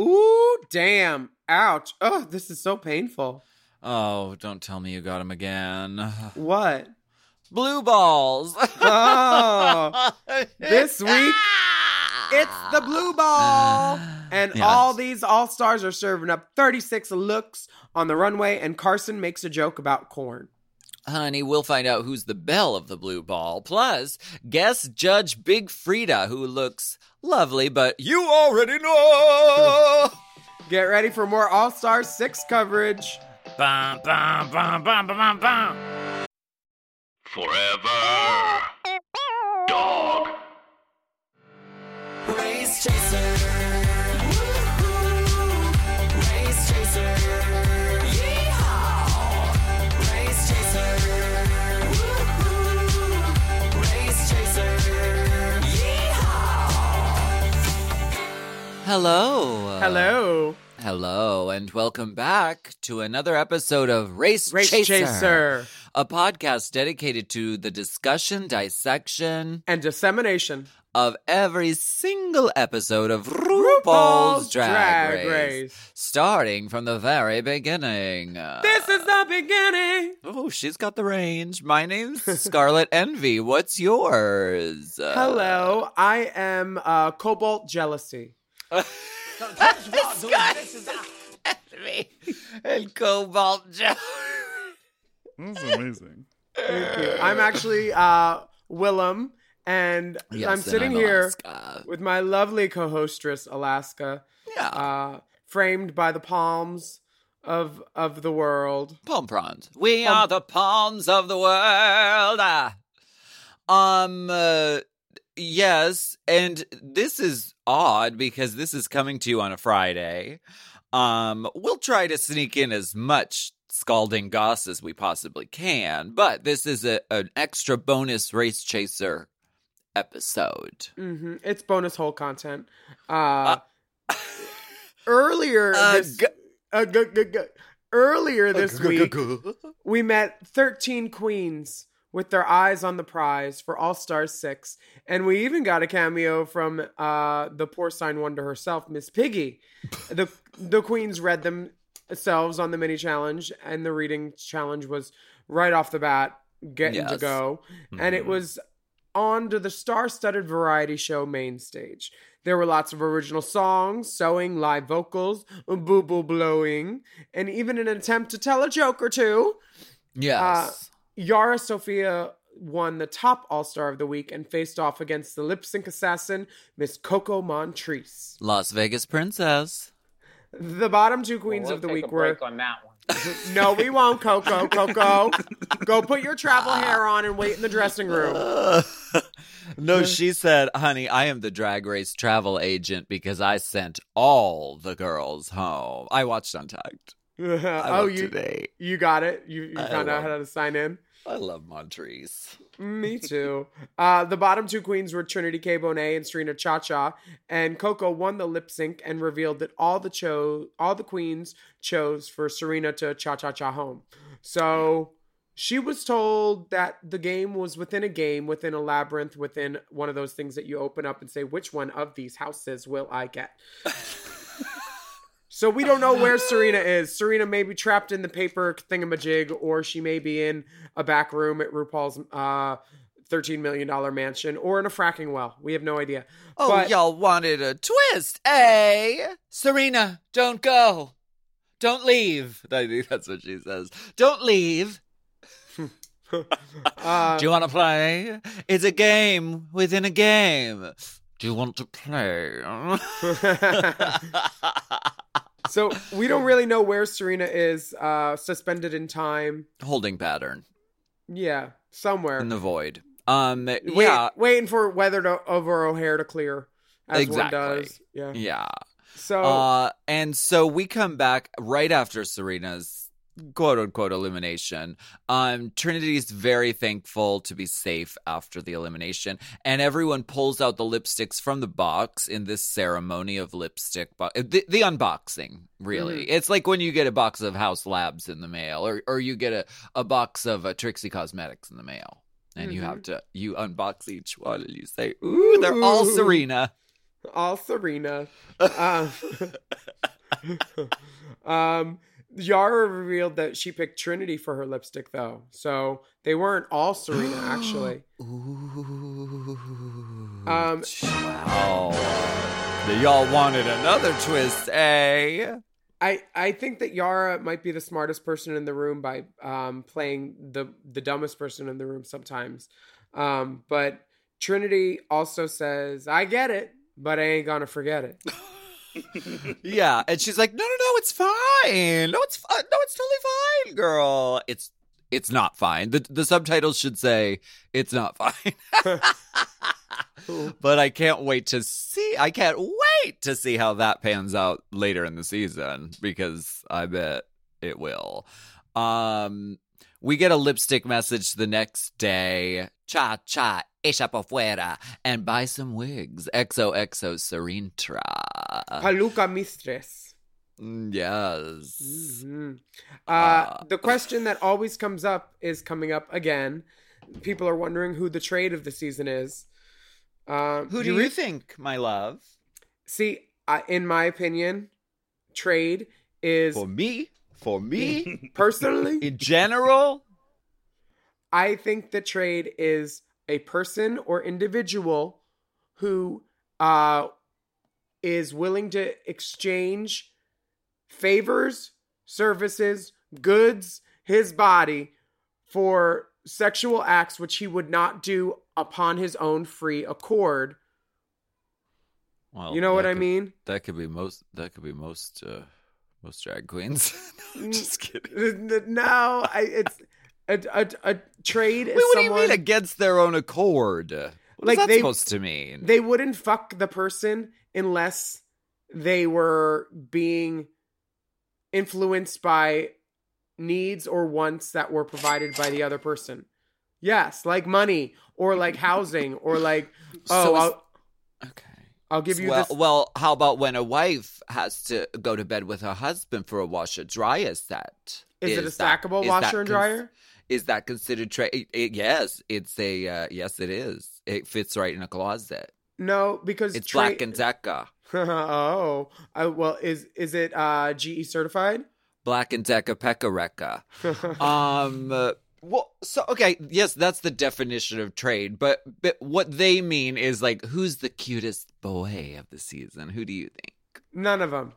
Ooh, damn. Ouch. Oh, this is so painful. Oh, don't tell me you got him again. What? Blue balls. Oh. This week, it's the blue ball. And yes, all these all-stars are serving up 36 looks on the runway, and Carson makes a joke about corn. Honey, we'll find out who's the belle of the blue ball. Plus, guest judge Big Frida, who looks lovely, but you already know. Get ready for more All-Star 6 coverage. Bum, bum, bum, bum, bum, bum. Forever Dog Race Chaser. Hello. Hello, and welcome back to another episode of Race Chaser, a podcast dedicated to the discussion, dissection, and dissemination of every single episode of RuPaul's Drag Race, starting from the very beginning. This is the beginning. Oh, she's got the range. My name's Scarlet Envy. What's yours? Hello, I am Cobalt Jealousy. Envy and Cobalt Jealousy. That's amazing. Thank you. I'm actually Willem. And yes, I'm sitting here with my lovely co-hostress, Alaska, framed by the palms of the world. Palm prawns. We are the palms of the world. Yes, and this is odd because this is coming to you on a Friday. We'll try to sneak in as much scalding goss as we possibly can, but this is an extra bonus Race Chaser episode. Mm-hmm. It's bonus whole content. Earlier this week, we met 13 queens with their eyes on the prize for All-Star 6, and we even got a cameo from the porcine wonder herself, Miss Piggy. The queens read themselves on the mini challenge, and the reading challenge was right off the bat, to go. Mm-hmm. And it was on to the star-studded variety show main stage. There were lots of original songs, sewing, live vocals, boo-boo blowing, and even an attempt to tell a joke or two. Yes. Yara Sophia won the top All-Star of the week and faced off against the lip-sync assassin, Miss Coco Montrese. Las Vegas princess. The bottom two queens of the week were... on that one. No, we won't, Coco. Go put your travel hair on and wait in the dressing room. No, she said, honey, I am the Drag Race travel agent because I sent all the girls home. I watched Untucked. Today. You got it. You found out how to sign in. I love Montrese. Me too. The bottom two queens were Trinity K. Bonet and Serena Chacha, and Coco won the lip sync and revealed that all the queens chose for Serena to cha-cha-cha home. So she was told that the game was within a game, within a labyrinth, within one of those things that you open up and say, which one of these houses will I get? So we don't know where Serena is. Serena may be trapped in the paper thingamajig, or she may be in a back room at RuPaul's $13 million mansion, or in a fracking well. We have no idea. Oh, but y'all wanted a twist, eh? Serena, don't go. Don't leave. I think that's what she says. Don't leave. Do you want to play? It's a game within a game. Do you want to play? So we don't really know where Serena is, suspended in time. Holding pattern. Yeah, somewhere. In the void. Waiting for weather over O'Hare to clear, as exactly. One does. Yeah. So, and so we come back right after Serena's quote-unquote elimination. Trinity's very thankful to be safe after the elimination, and everyone pulls out the lipsticks from the box in this ceremony of lipstick the unboxing, really. Mm-hmm. It's like when you get a box of House Labs in the mail, or you get a box of Trixie Cosmetics in the mail, and mm-hmm. you unbox each one and you say, ooh, they're all Serena. All Serena. Yara revealed that she picked Trinity for her lipstick, though. So they weren't all Serena, actually. Ooh. Y'all wanted another twist, eh? I think that Yara might be the smartest person in the room by playing the dumbest person in the room sometimes. But Trinity also says, I get it, but I ain't gonna forget it. Yeah, and she's like, no, it's fine. No, it's fine. No, it's totally fine, girl. It's not fine. The subtitles should say it's not fine. But I can't wait to see how that pans out later in the season, because I bet it will. We get a lipstick message the next day. Cha cha, echa pa fuera, and buy some wigs. XOXO Serintra. Paluca mistress. Yes. Mm-hmm. The question that always comes up is coming up again. People are wondering who the trade of the season is. Who do you think, my love? See, in my opinion, trade is... For me? Personally? In general? I think the trade is a person or individual who is willing to exchange favors, services, goods, his body for sexual acts which he would not do upon his own free accord. Well, you know what I mean? That could be most drag queens. No, I'm just kidding. No, it's a trade. Is wait, what someone, do you mean against their own accord? What is that supposed to mean? They wouldn't fuck the person unless they were being influenced by needs or wants that were provided by the other person. Yes, like money or like housing or like, I'll give you this. Well, how about when a wife has to go to bed with her husband for a washer-dryer set? Is it a stackable washer and dryer? Is that considered trade? Yes, it's a yes. It is. It fits right in a closet. No, because it's Black and Decker. Oh, well, is it GE certified? Black and Decker Pecoreka. Well, so okay, yes, that's the definition of trade. But what they mean is like, who's the cutest boy of the season? Who do you think? None of them.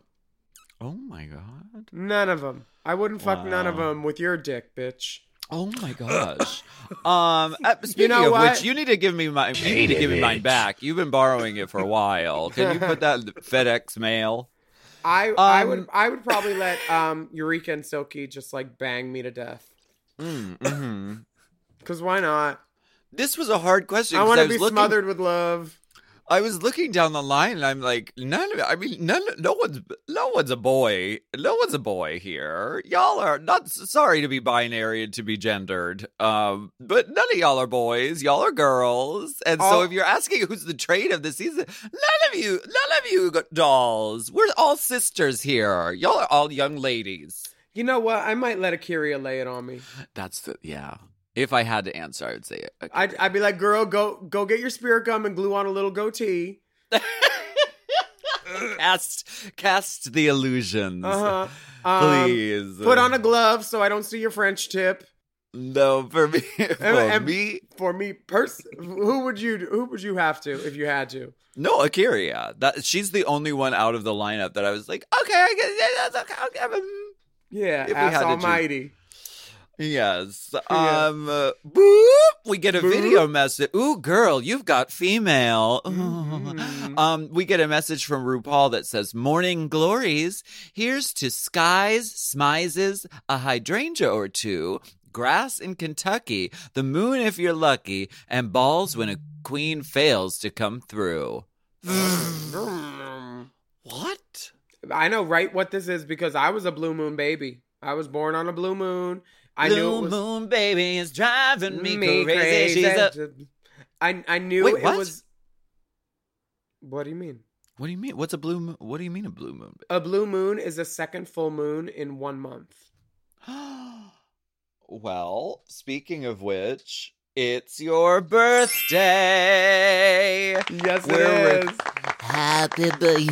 Oh my god. None of them. I wouldn't fuck none of them with your dick, bitch. Oh my gosh. Speaking of what? Which, you need to give me mine. You need to give me mine back. You've been borrowing it for a while. Can you put that in the FedEx mail? I would probably let Eureka and Silky just like bang me to death. Mm-hmm. Because why not? This was a hard question. I want to be smothered with love. I was looking down the line, and I'm like, no one's a boy. No one's a boy here. Y'all are not sorry to be binary and to be gendered, but none of y'all are boys. Y'all are girls. And so, if you're asking who's the trade of the season, none of you dolls. We're all sisters here. Y'all are all young ladies. You know what? I might let Akira lay it on me. Yeah. If I had to answer, I would say it. Okay. I'd be like, girl, go get your spirit gum and glue on a little goatee. Cast the illusions, please. Put on a glove so I don't see your French tip. No, who would you have to if you had to? No, Akira. She's the only one out of the lineup that I was like, okay, I guess that's okay. Yeah, if ass almighty. Yes. Boop! We get a video message. Ooh, girl, you've got female. Mm-hmm. We get a message from RuPaul that says, morning glories. Here's to skies, smizes, a hydrangea or two, grass in Kentucky, the moon if you're lucky, and balls when a queen fails to come through. What? I know right what this is because I was a blue moon baby. I was born on a blue moon. Moon baby is driving me crazy. I knew. Wait, what? It was. What do you mean? What do you mean? What's a blue moon? What do you mean a blue moon? Baby? A blue moon is a second full moon in 1 month. Well, speaking of which, it's your birthday. Yes, it is. Happy birthday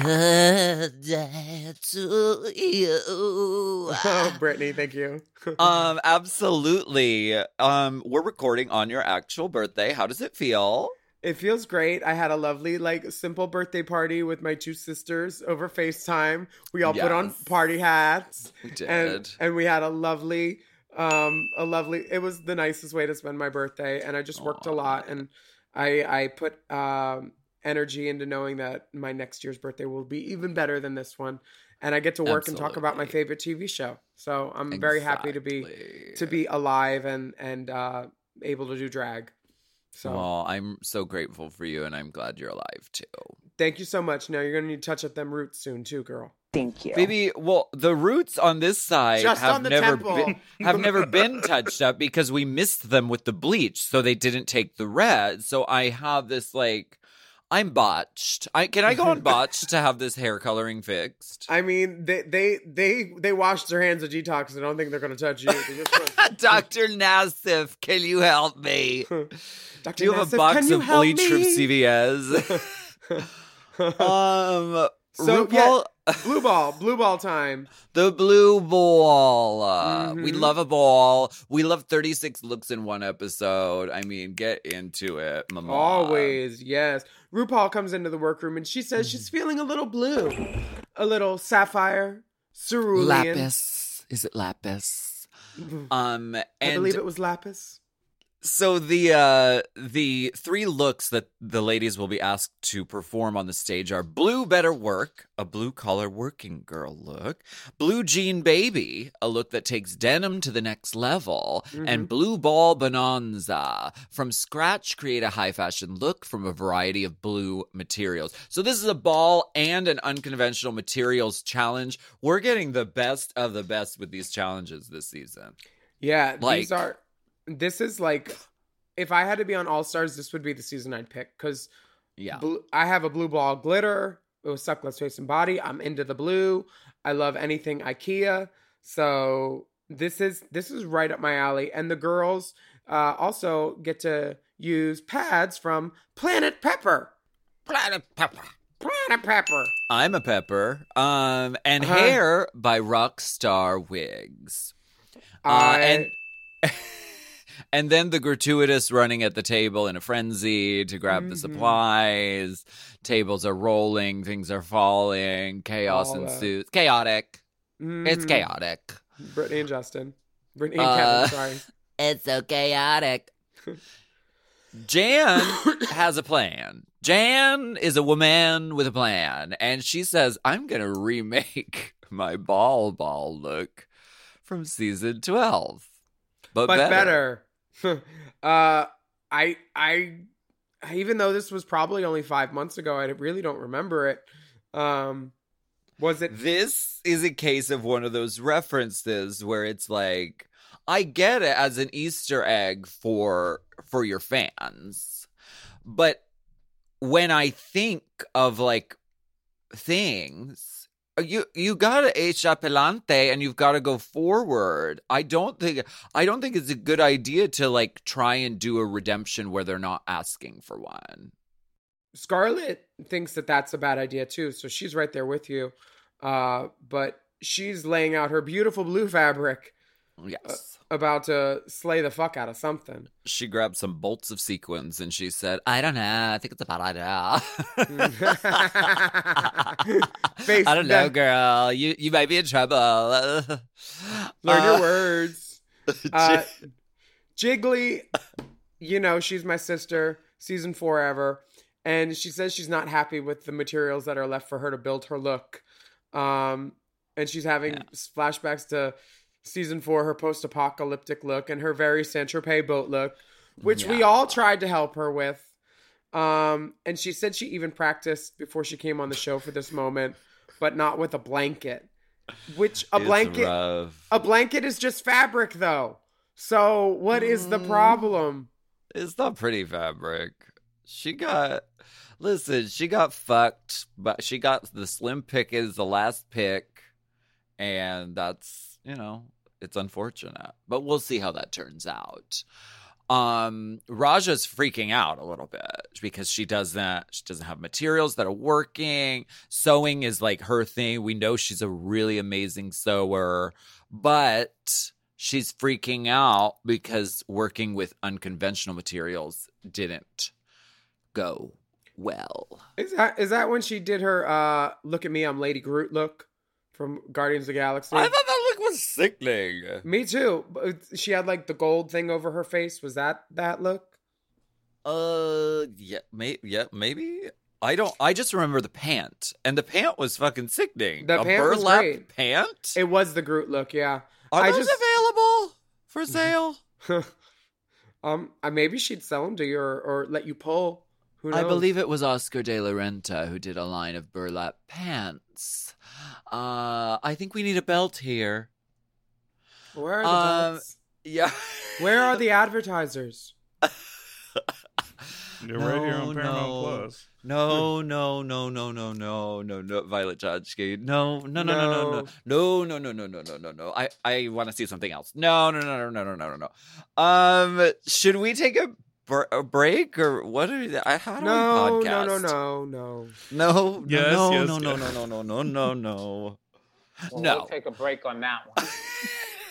to you. Oh, Brittany, thank you. Absolutely. We're recording on your actual birthday. How does it feel? It feels great. I had a lovely, simple birthday party with my two sisters over FaceTime. We all put on party hats. We did. And we had a lovely, it was the nicest way to spend my birthday. And I just worked a lot. And I put energy into knowing that my next year's birthday will be even better than this one. And I get to work and talk about my favorite TV show. So I'm very happy to be alive and able to do drag. So I'm so grateful for you, and I'm glad you're alive too. Thank you so much. Now you're going to need to touch up them roots soon too, girl. Thank you. Baby, well, the roots on this side have never been touched up because we missed them with the bleach, so they didn't take the red. So I have this I'm botched. Can I go on botched to have this hair coloring fixed? I mean, they washed their hands of detox. I don't think they're going to touch you. Dr. Nassif, can you help me? Do you have a box of bleach from CVS? So RuPaul, blue ball time. The blue ball. Mm-hmm. We love a ball. We love 36 looks in one episode. I mean, get into it, mama. Always, yes. RuPaul comes into the workroom and she says she's feeling a little blue, a little sapphire, cerulean. Lapis. Is it lapis? I believe it was lapis. So the three looks that the ladies will be asked to perform on the stage are blue better work, a blue collar working girl look, blue jean baby, a look that takes denim to the next level, and blue ball bonanza. From scratch, create a high fashion look from a variety of blue materials. So this is a ball and an unconventional materials challenge. We're getting the best of the best with these challenges this season. Yeah, these are... This is if I had to be on All Stars, this would be the season I'd pick. Because I have a blue ball glitter. It was suckless face and body. I'm into the blue. I love anything IKEA. So this is right up my alley. And the girls also get to use pads from Planet Pepper. Planet Pepper. Planet Pepper. I'm a pepper. And hair by Rockstar Wigs. And then the gratuitous running at the table in a frenzy to grab the supplies. Tables are rolling. Things are falling. Chaos ensues. Chaotic. It's chaotic. Brittany and Justin. Brittany and Kevin, sorry. It's so chaotic. Jan has a plan. Jan is a woman with a plan. And she says, I'm going to remake my ball look from season 12. But better. I even though this was probably only 5 months ago, I really don't remember it. Was it? This is a case of one of those references where it's I get it as an Easter egg for your fans, but when I think of things. You gotta echar pa'lante and you've gotta go forward. I don't think it's a good idea to try and do a redemption where they're not asking for one. Scarlet thinks that that's a bad idea too, so she's right there with you. But she's laying out her beautiful blue fabric. Yes. About to slay the fuck out of something. She grabbed some bolts of sequins and she said, I don't know. I think it's a bad idea. I don't know, girl. You might be in trouble. Learn your words. Jiggly, she's my sister, season 4 ever. And she says she's not happy with the materials that are left for her to build her look. And she's having flashbacks to... Season 4, her post-apocalyptic look and her very Saint-Tropez boat look, which we all tried to help her with. And she said she even practiced before she came on the show for this moment, but not with a blanket. Which a blanket is just fabric, though. So what is the problem? It's not pretty fabric. She got fucked, but she got the slim pick is the last pick, and that's. It's unfortunate, but we'll see how that turns out. Raja's freaking out a little bit because she doesn't have materials that are working. Sewing is like her thing. We know she's a really amazing sewer, but she's freaking out because working with unconventional materials didn't go well. Is that when she did her look at me, I'm Lady Groot look from Guardians of the Galaxy? I thought that look was sickening. Me too. She had like the gold thing over her face. Was that look? Yeah, maybe. I just remember the pant, and the pant was fucking sickening. The pant was great. Pant? It was the Groot look, yeah. Are those available for sale? Maybe she'd sell them to you or let you pull. Who knows? I believe it was Oscar de la Renta who did a line of burlap pants. I think we need a belt here. Where are the belts? Yeah. Where are the advertisers? You're right here on Paramount Plus. No, Violet Chachki. No. I want to see something else. No. Should we take a break or what? How do we podcast? No. No. No. We'll take a break on that one.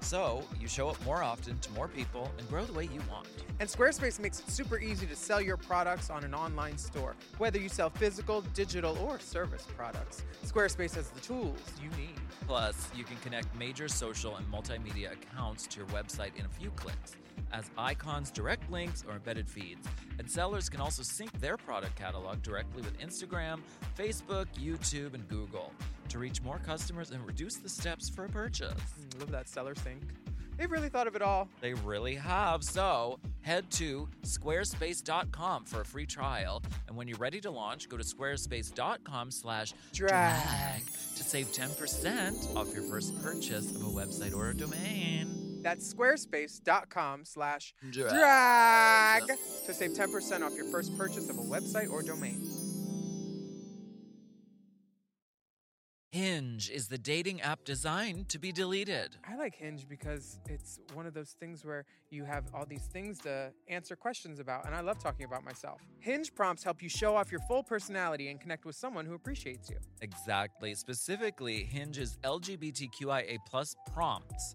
So you show up more often to more people and grow the way you want. And Squarespace makes it super easy to sell your products on an online store, whether you sell physical, digital, or service products. Squarespace has the tools you need. Plus, you can connect major social and multimedia accounts to your website in a few clicks as icons, direct links, or embedded feeds. And sellers can also sync their product catalog directly with Instagram, Facebook, YouTube, and Google to reach more customers and reduce the steps for a purchase. I love that seller sync. They've really thought of it all. They really have. So head to squarespace.com for a free trial. And when you're ready to launch, go to squarespace.com/drag to save 10% off your first purchase of a website or a domain. That's squarespace.com/drag to save 10% off your first purchase of a website or domain. Hinge is the dating app designed to be deleted. I like Hinge because it's one of those things where you have all these things to answer questions about, and I love talking about myself. Hinge prompts help you show off your full personality and connect with someone who appreciates you. Exactly. Specifically, Hinge's LGBTQIA+ prompts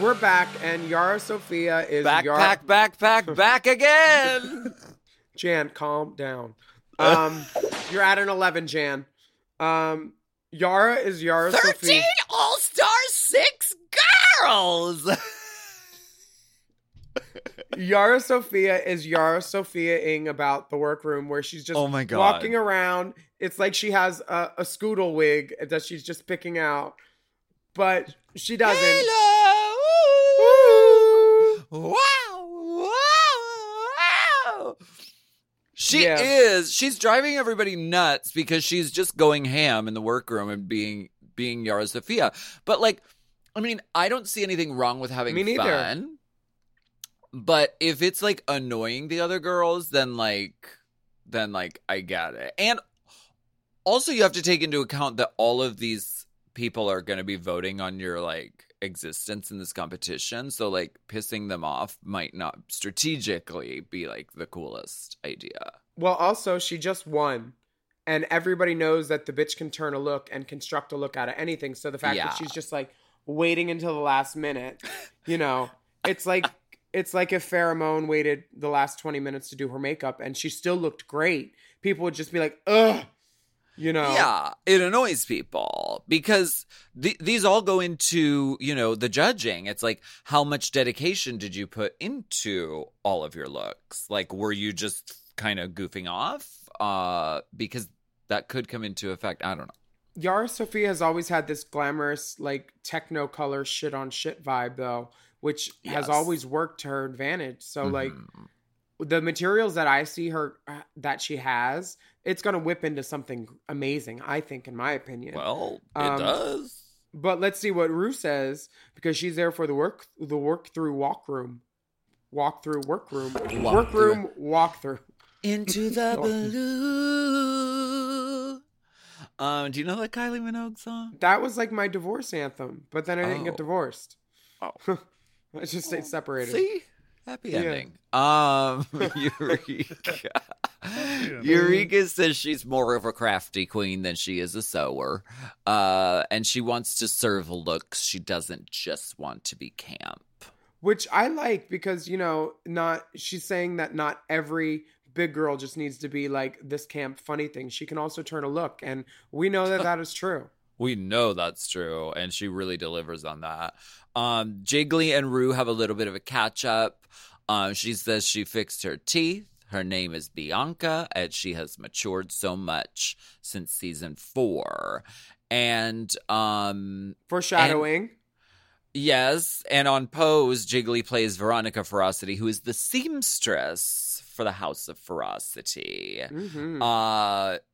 We're back, and Yara Sophia is back again. Jan, calm down. You're at an 11, Jan. Yara is Yara 13 Sophia. 13 all-star 6 girls! Yara Sophia is Yara Sophia-ing about the workroom where she's just walking around. It's like she has a scoodle wig that she's just picking out. But she doesn't. Hello! Ooh. Ooh. Wow! Wow! Wow! She's driving everybody nuts because she's just going ham in the workroom and being Yara Sophia. But like, I mean, I don't see anything wrong with having fun. But if it's like annoying the other girls, then I get it. And also you have to take into account that all of these people are going to be voting on your like existence in this competition. So like pissing them off might not strategically be like the coolest idea. Well, also she just won and everybody knows that the bitch can turn a look and construct a look out of anything. So the fact that she's just like waiting until the last minute, you know, it's like, it's like if Pheromone waited the last 20 minutes to do her makeup and she still looked great. People would just be like, ugh, you know. Yeah, it annoys people because these all go into, you know, the judging. It's like, how much dedication did you put into all of your looks? Like, were you just kind of goofing off? Because that could come into effect. I don't know. Yara Sophia has always had this glamorous, like, techno color shit on shit vibe, though, which has always worked to her advantage. So, like, the materials that I see her that she has, it's going to whip into something amazing, I think, in my opinion. Well, it does. But let's see what Rue says, because she's there for the walkthrough. Into the blue. Do you know the Kylie Minogue song? That was, like, my divorce anthem. But then I didn't get divorced. Oh. I just stayed separated. See? Happy ending. Eureka. Eureka says she's more of a crafty queen than she is a sewer. And she wants to serve looks. She doesn't just want to be camp. Which I like because, you know, she's saying that not every big girl just needs to be like this camp funny thing. She can also turn a look. And we know that is true. We know that's true. And she really delivers on that. Jiggly and Rue have a little bit of a catch-up. She says she fixed her teeth. Her name is Bianca, and she has matured so much since season 4. And foreshadowing. And on Pose, Jiggly plays Veronica Ferocity, who is the seamstress for the House of Ferocity. Mm-hmm.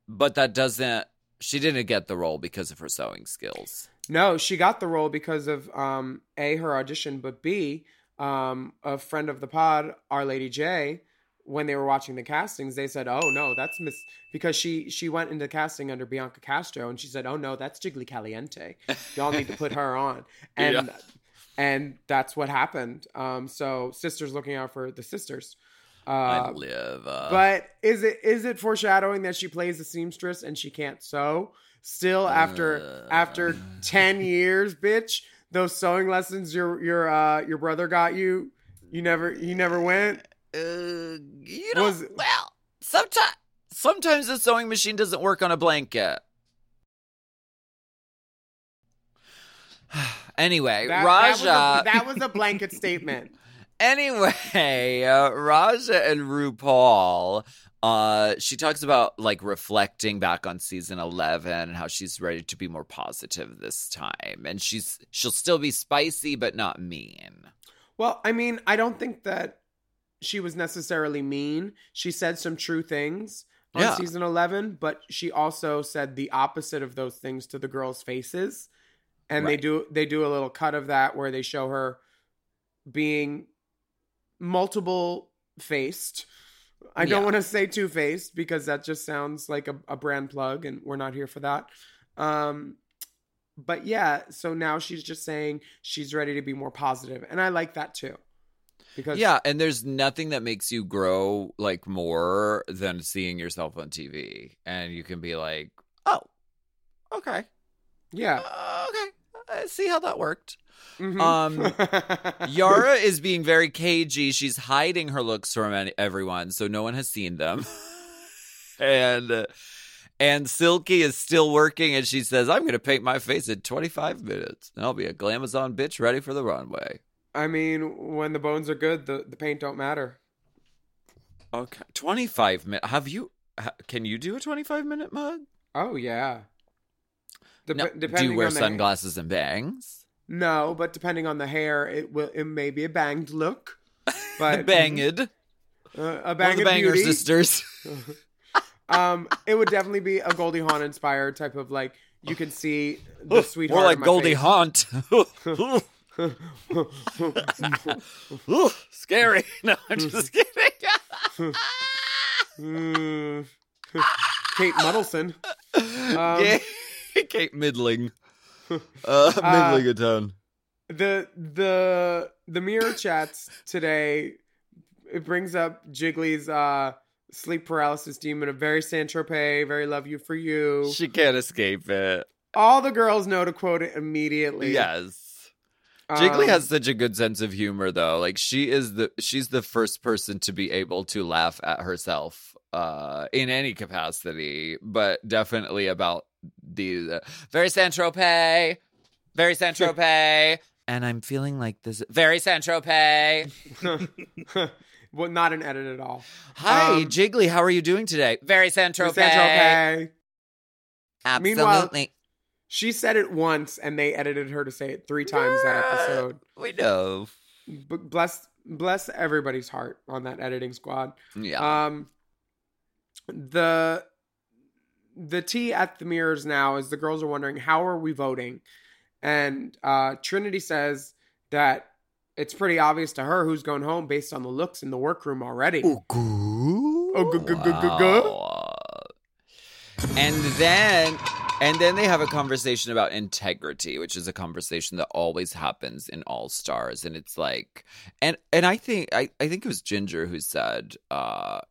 But she didn't get the role because of her sewing skills. No, she got the role because of, A, her audition, but B, a friend of the pod, Our Lady J, when they were watching the castings, they said, oh, no, that's Miss... Because she went into casting under Bianca Castro, and she said, oh, no, that's Jiggly Caliente. Y'all need to put her on. And and that's what happened. So sisters looking out for the sisters. I live. But is it foreshadowing that she plays a seamstress and she can't sew? Still, after 10 years, bitch, those sewing lessons your brother got you, you never went. Sometimes the sewing machine doesn't work on a blanket. Anyway, Raja. That was a blanket statement. Anyway, Raja and RuPaul. She talks about like reflecting back on season 11 and how she's ready to be more positive this time. And she'll still be spicy, but not mean. Well, I mean, I don't think that she was necessarily mean. She said some true things on season 11, but she also said the opposite of those things to the girls' faces. And they do a little cut of that where they show her being multiple faced. I don't want to say two-faced because that just sounds like a brand plug and we're not here for that. But yeah, so now she's just saying she's ready to be more positive. And I like that too. Because and there's nothing that makes you grow like more than seeing yourself on TV. And you can be like, oh, okay. Yeah. Okay. I see how that worked. Mm-hmm. Yara is being very cagey. She's hiding her looks from everyone, so no one has seen them. And Silky is still working, and she says, I'm going to paint my face in 25 minutes, and I'll be a glamazon bitch ready for the runway. I mean, when the bones are good, the paint don't matter. Okay. 25 minutes. Can you do a 25-minute mug? Oh, yeah. Do you wear sunglasses and bangs? No, but depending on the hair, it may be a banged look. But banged. A banged banger beauty. Sisters. It would definitely be a Goldie Hawn inspired type of, like, you can see the sweetheart. More like Goldie Hawn. Scary. No, I'm just kidding. Kate Middleton. Kate Middling. Middling a ton. The mirror chats today, it brings up Jiggly's sleep paralysis demon of very Saint-Tropez, very love you for you. She can't escape it. All the girls know to quote it immediately. Yes. Jiggly has such a good sense of humor, though. Like, she's the first person to be able to laugh at herself in any capacity, but definitely about the very Saint-Tropez, and I'm feeling like this. Very Saint-Tropez. Well, not an edit at all. Hi, Jiggly. How are you doing today? Very Saint-Tropez. Absolutely. Meanwhile, she said it once, and they edited her to say it three times that episode. We know. But bless everybody's heart on that editing squad. Yeah. The tea at the mirrors now is the girls are wondering, how are we voting? And Trinity says that it's pretty obvious to her who's going home based on the looks in the workroom already. Wow. And then they have a conversation about integrity, which is a conversation that always happens in All Stars. And it's like, and I think it was Ginger who said, if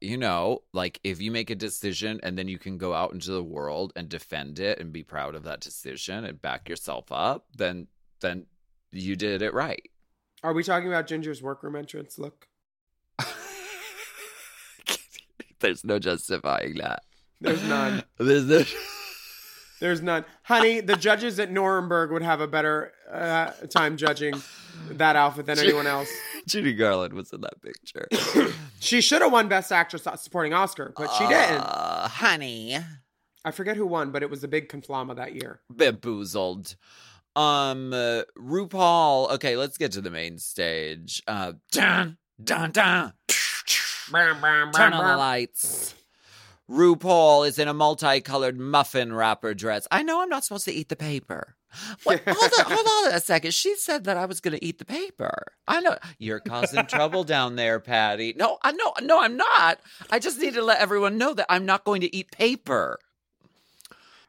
you make a decision and then you can go out into the world and defend it and be proud of that decision and back yourself up, then you did it right. Are we talking about Ginger's workroom entrance look? There's no justifying that. There's none. There's none. Honey, the judges at Nuremberg would have a better time judging that outfit than anyone else. Judy Garland was in that picture. She should have won Best Actress Supporting Oscar, but she didn't. Honey. I forget who won, but it was a big conflama that year. Bamboozled. RuPaul. Okay, let's get to the main stage. Dun, dun, dun. Turn on the lights. RuPaul is in a multicolored muffin wrapper dress. I know I'm not supposed to eat the paper. What? Hold on a second. She said that I was going to eat the paper. I know. You're causing trouble down there, Patty. No, I'm not. I just need to let everyone know that I'm not going to eat paper.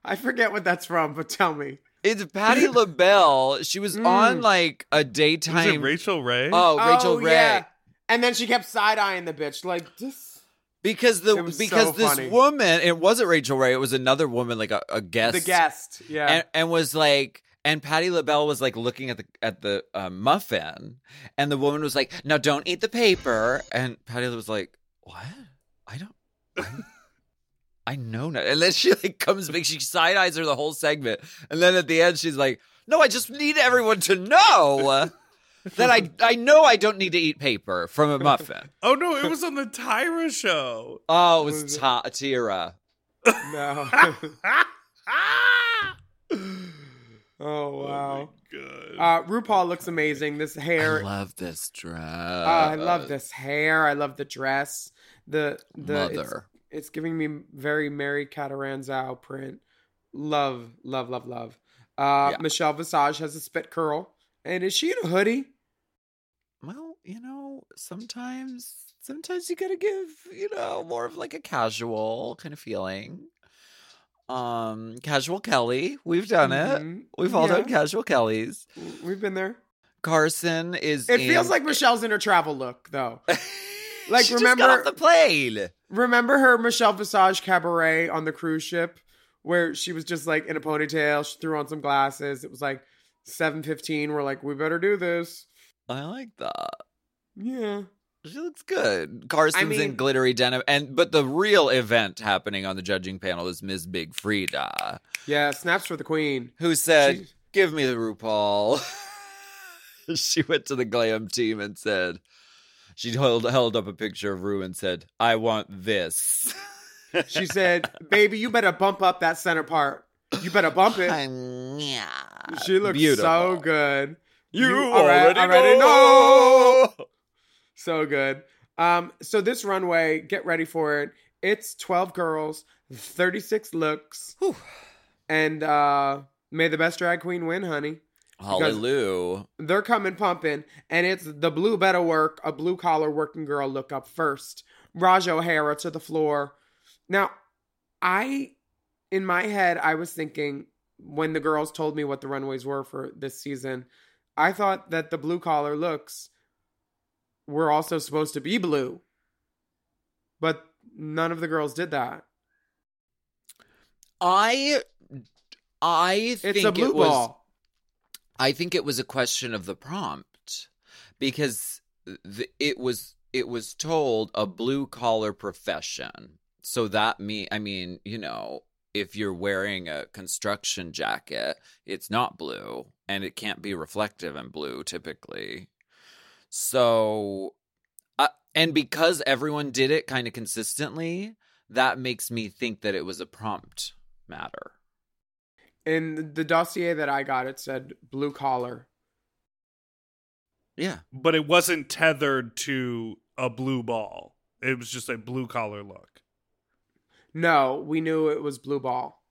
I forget what that's from, but tell me. It's Patti LaBelle. She was on, like, a daytime... Is it Rachel Ray? Oh, Rachel Ray. Yeah. And then she kept side-eyeing the bitch, like, this... Because this woman, it wasn't Rachel Ray, it was another woman, like a guest. The guest, yeah. And was like, and Patti LaBelle was like looking at the muffin, and the woman was like, "Now don't eat the paper." And Patti was like, "What? I know not." And then she like comes back, she side eyes her the whole segment, and then at the end she's like, "No, I just need everyone to know." That I know I don't need to eat paper from a muffin. Oh, no, it was on the Tyra show. Oh, it was Tyra. No. Oh, wow. Oh, God. RuPaul looks amazing. This hair. I love this dress. I love this hair. I love the dress. The Mother. It's giving me very Mary Cataranzao print. Love, love, love, love. Yeah. Michelle Visage has a spit curl. And is she in a hoodie? Well, sometimes you gotta give, more of like a casual kind of feeling. Casual Kelly. We've done it. We've all done casual Kellys. We've been there. Carson is feels like Michelle's in her travel look, though. Like, she remember just got off the plane. Remember her Michelle Visage cabaret on the cruise ship where she was just like in a ponytail, she threw on some glasses. It was like 7:15, we're like, we better do this. I like that. Yeah. She looks good. Carson's in glittery denim. But the real event happening on the judging panel is Ms. Big Frida. Yeah, snaps for the queen. Who said, give me the RuPaul. She went to the glam team and said, she held up a picture of Ru and said, I want this. She said, baby, you better bump up that center part. You better bump it. Yeah. She looks beautiful. So good. You already know. So good. So this runway, get ready for it. It's 12 girls, 36 looks. Whew. And may the best drag queen win, honey. Hallelujah. They're coming pumping. And it's the blue better work, a blue collar working girl look up first. Raja O'Hara to the floor. Now, in my head, I was thinking when the girls told me what the runways were for this season, I thought that the blue collar looks were also supposed to be blue. But none of the girls did that. I think it's a blue ball. I think it was a question of the prompt, because it was told a blue collar profession. So that if you're wearing a construction jacket, it's not blue and it can't be reflective and blue typically. So, and because everyone did it kind of consistently, that makes me think that it was a prompt matter. In the dossier that I got, it said blue collar. Yeah. But it wasn't tethered to a blue ball. It was just a blue collar look. No, we knew it was blue ball.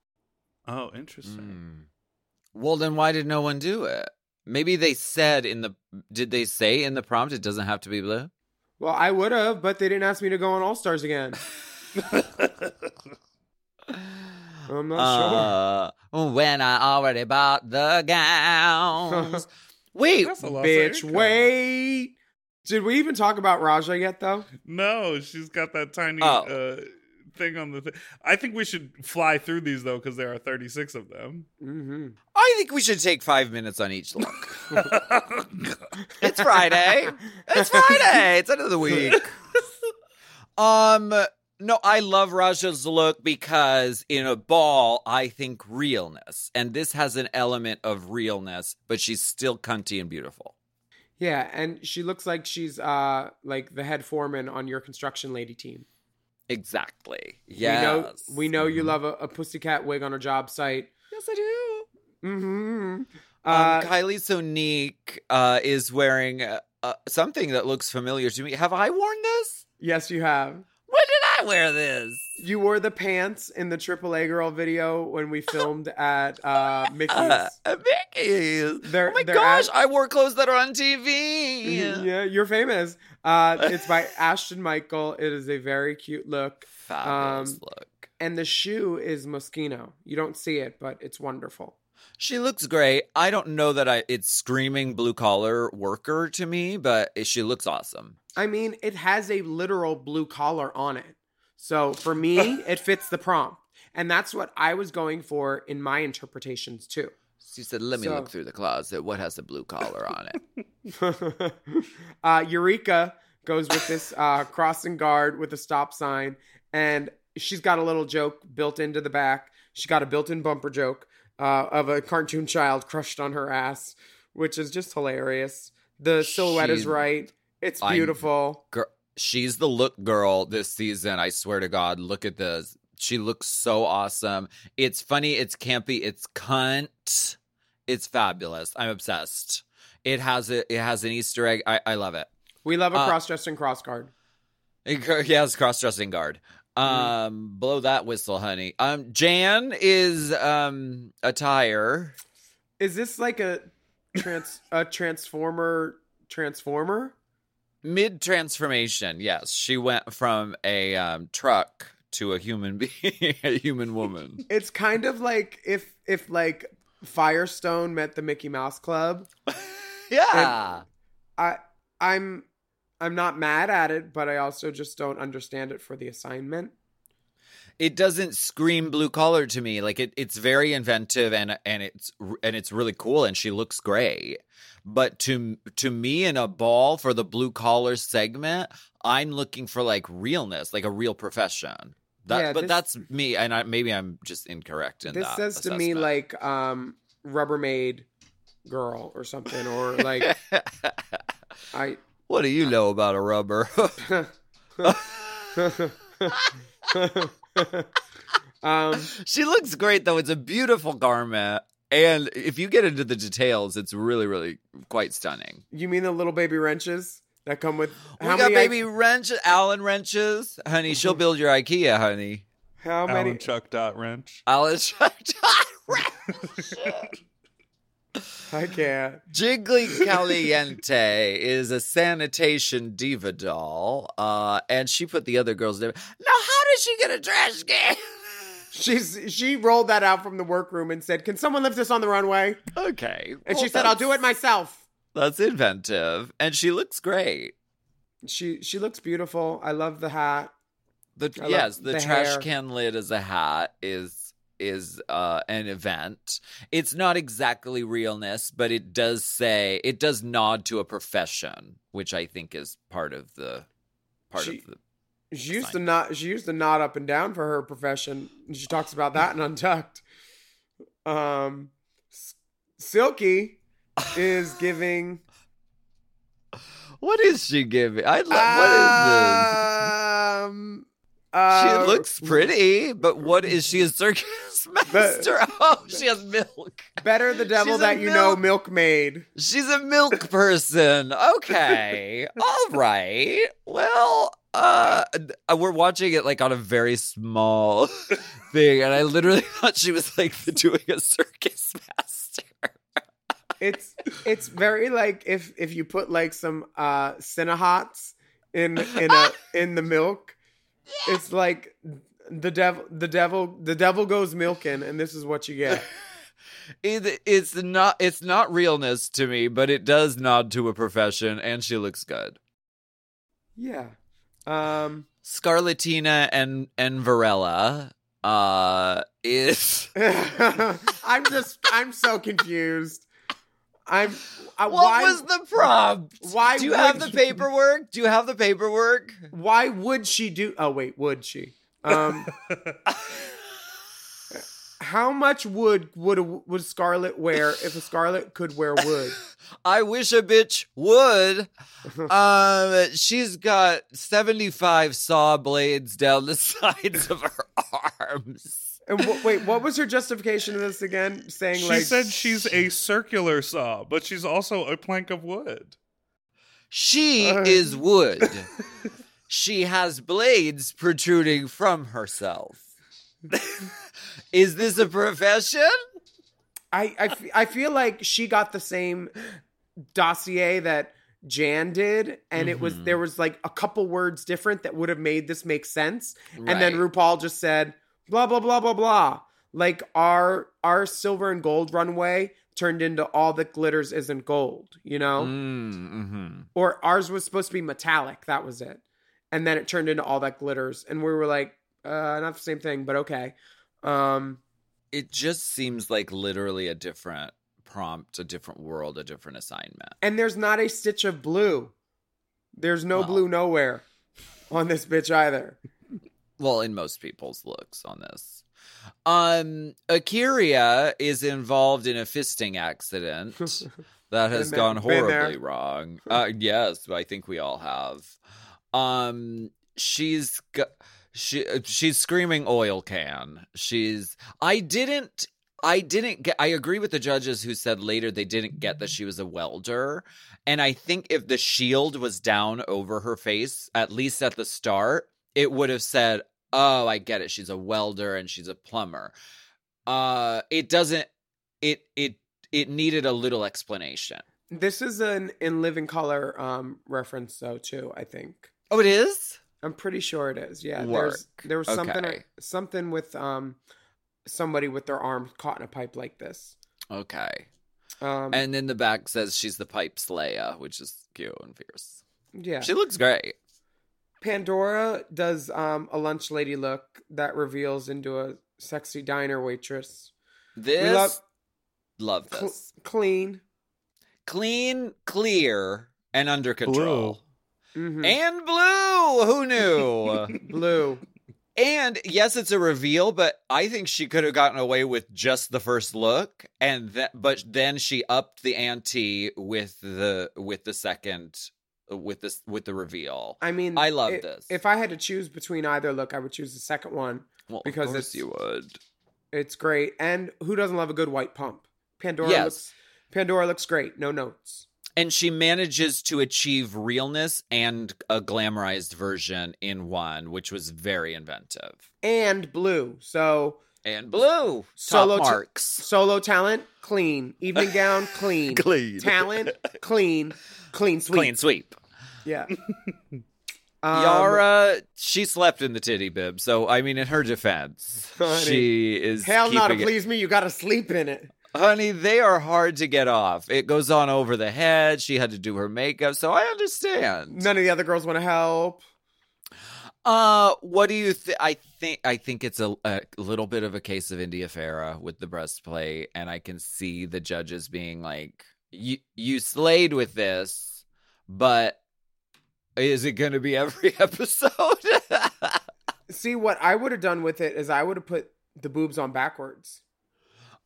Oh, interesting. Well, then why did no one do it? Maybe they said did they say in the prompt it doesn't have to be blue? Well, I would have, but they didn't ask me to go on All-Stars again. I'm not sure. When I already bought the gowns. Wait, bitch, wait. Did we even talk about Raja yet, though? No, she's got that tiny thing on the thing. I think we should fly through these, though, because there are 36 of them. Mm-hmm. I think we should take 5 minutes on each look. It's Friday. It's Friday. It's another week. No, I love Raja's look because in a ball, I think realness. And this has an element of realness, but she's still cunty and beautiful. Yeah, and she looks like she's like the head foreman on your construction lady team. Exactly. Yes. We know you love a pussycat wig on a job site. Yes, I do. Mm-hmm. Kylie Sonique is wearing something that looks familiar to me. Have I worn this? Yes, you have. When did I wear this? You wore the pants in the AAA Girl video when we filmed at Mickey's. Mickey's. Oh my gosh, I wore clothes that are on TV. Yeah, you're famous. It's by Ashton Michael. It is a very cute look. Fabulous look. And the shoe is Moschino. You don't see it, but it's wonderful. She looks great. I don't know that it's screaming blue-collar worker to me, but she looks awesome. I mean, it has a literal blue collar on it. So for me, it fits the prompt. And that's what I was going for in my interpretations, too. She said, let me look through the closet. What has a blue collar on it? Eureka goes with this crossing guard with a stop sign. And she's got a little joke built into the back. She got a built-in bumper joke. Of a cartoon child crushed on her ass, which is just hilarious. The silhouette is right. It's beautiful. She's the look girl this season. I swear to God, look at this. She looks so awesome. It's funny. It's campy. It's cunt. It's fabulous. I'm obsessed. It has an Easter egg. I love it. We love a cross-dressing cross guard. Yes, cross-dressing guard. Blow that whistle, honey. Jan is attire. Is this like a transformer? Mid transformation, yes. She went from a truck to a human being, a human woman. It's kind of like if like Firestone met the Mickey Mouse Club. Yeah. I'm not mad at it, but I also just don't understand it for the assignment. it doesn't scream blue collar to me. Like it's very inventive and it's really cool and she looks great. But to me in a ball for the blue collar segment, I'm looking for like realness, like a real profession. That's me, and maybe I'm just incorrect in this that. This says assessment. To me like Rubbermaid girl or something, or like I. What do you know about a rubber? She looks great though. It's a beautiful garment, and if you get into the details, it's really, really quite stunning. You mean the little baby wrenches? That come with wrenches, Allen wrenches, honey. She'll build your IKEA, honey. How many? Allen Chuck Dot wrench. Allen Chuck Dot wrench. I can't. Jiggly Caliente is a sanitation diva doll, and she put the other girls there. Now, how did she get a trash can? She rolled that out from the workroom and said, "Can someone lift this on the runway?" Okay, and she said, "I'll do it myself." That's inventive. And she looks great. She looks beautiful. I love the hat. The trash hair. Can lid as a hat is an event. It's not exactly realness, but it does nod to a profession, which I think is part of the She used to nod up and down for her profession. She talks about that in Untucked. Silky is giving. What is she giving? I love. What is this? She looks pretty, but what is she? A circus master? She has milk. Better the devil that you know, milkmaid. She's a milk person. Okay, all right. Well, we're watching it like on a very small thing, and I literally thought she was like doing a circus master. It's very like if you put like some Cinehots in the milk, yeah. It's like the devil goes milking, and this is what you get. It's not realness to me, but it does nod to a profession, and she looks good. Yeah, Scarletina and Varela. Is I'm so confused. What was the prompt? Why do you have the paperwork? Why would she do? Oh wait, would she? How much wood would Scarlet wear if a Scarlet could wear wood? I wish a bitch would. She's got 75 saw blades down the sides of her arms. And wait, what was her justification of this again? She said she's a circular saw, but she's also a plank of wood. She is wood. She has blades protruding from herself. Is this a profession? I feel like she got the same dossier that Jan did, and there was like a couple words different that would have made this make sense. Right. And then RuPaul just said, blah, blah, blah, blah, blah. Like our silver and gold runway turned into all that glitters isn't gold, you know? Or ours was supposed to be metallic. That was it. And then it turned into all that glitters. And we were like, not the same thing, but okay. It just seems like literally a different prompt, a different world, a different assignment. And there's not a stitch of blue. There's no blue nowhere on this bitch either. Well, in most people's looks on this. Akira is involved in a fisting accident that has gone horribly wrong. Yes, I think we all have. She's screaming oil can. I agree with the judges who said later they didn't get that she was a welder. And I think if the shield was down over her face, at least at the start, it would have said, oh, I get it. She's a welder and she's a plumber. It needed a little explanation. This is an In Living Color reference though, too, I think. Oh, it is? I'm pretty sure it is. Yeah. There was something with somebody with their arm caught in a pipe like this. Okay. And then the back says she's the pipe slayer, which is cute and fierce. Yeah. She looks great. Pandora does a lunch lady look that reveals into a sexy diner waitress. This love this clean, clear, and under control. Blue. Mm-hmm. And blue. Who knew? Blue. And yes, it's a reveal, but I think she could have gotten away with just the first look, and but then she upped the ante with the reveal. I mean, I love this. If I had to choose between either look, I would choose the second one. Well, because of course you would. It's great. And who doesn't love a good white pump? Pandora looks great. No notes. And she manages to achieve realness and a glamorized version in one, which was very inventive. And blue. And blue. Solo talent, clean. Evening gown, clean. Clean. Talent, clean. Clean sweep. Yeah. Yara, she slept in the titty bib, so I mean, in her defense, honey, she is. Hell no, to please me, you gotta sleep in it. Honey, they are hard to get off. It goes on over the head. She had to do her makeup, so I understand. None of the other girls want to help. What do you think? I think it's a little bit of a case of India Farah with the breastplate, and I can see the judges being like, "You slayed with this, but." Is it going to be every episode? See, what I would have done with it is I would have put the boobs on backwards.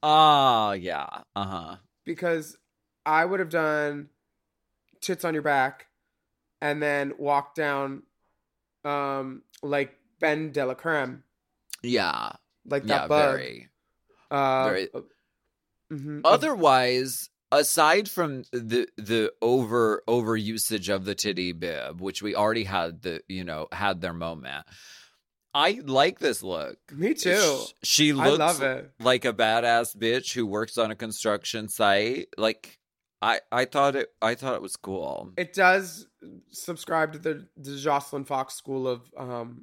Oh, yeah. Uh-huh. Because I would have done tits on your back and then walked down like Ben de la Creme. Yeah. Like that bug. Very. Very. Mm-hmm. Otherwise... Aside from the over usage of the titty bib, which we already had had their moment, I like this look. Me too. She looks like a badass bitch who works on a construction site. Like I thought it was cool. It does subscribe to the Jocelyn Fox school of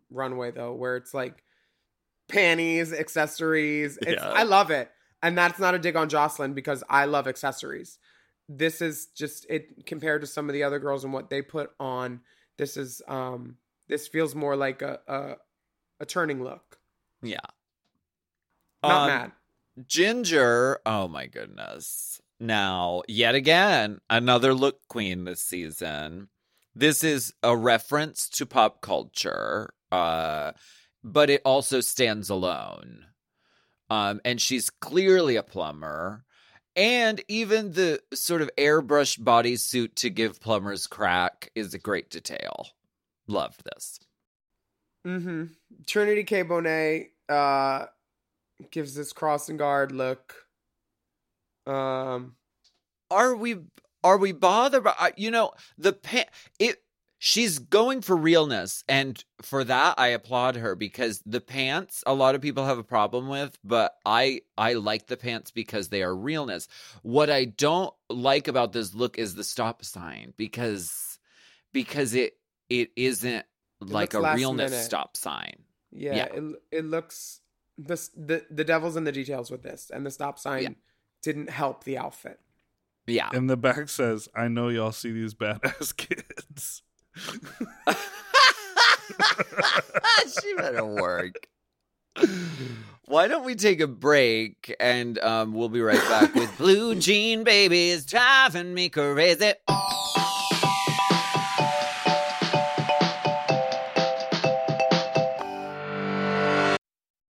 runway though, where it's like panties, accessories. I love it. And that's not a dig on Jocelyn because I love accessories. This is just it compared to some of the other girls and what they put on. This is this feels more like a turning look. Yeah, not mad. Ginger, oh my goodness! Now yet again another look queen this season. This is a reference to pop culture, but it also stands alone. And she's clearly a plumber. And even the sort of airbrush bodysuit to give plumbers crack is a great detail. Loved this. Mm-hmm. Trinity K. Bonet gives this cross and guard look. Are we bothered by... She's going for realness, and for that, I applaud her because the pants, a lot of people have a problem with, but I like the pants because they are realness. What I don't like about this look is the stop sign because it isn't like a realness stop sign. Yeah, yeah. It looks... The devil's in the details with this, and the stop sign didn't help the outfit. Yeah. And the back says, I know y'all see these badass kids. She better work. Why don't we take a break and we'll be right back with Blue Jean Babies Driving Me Crazy.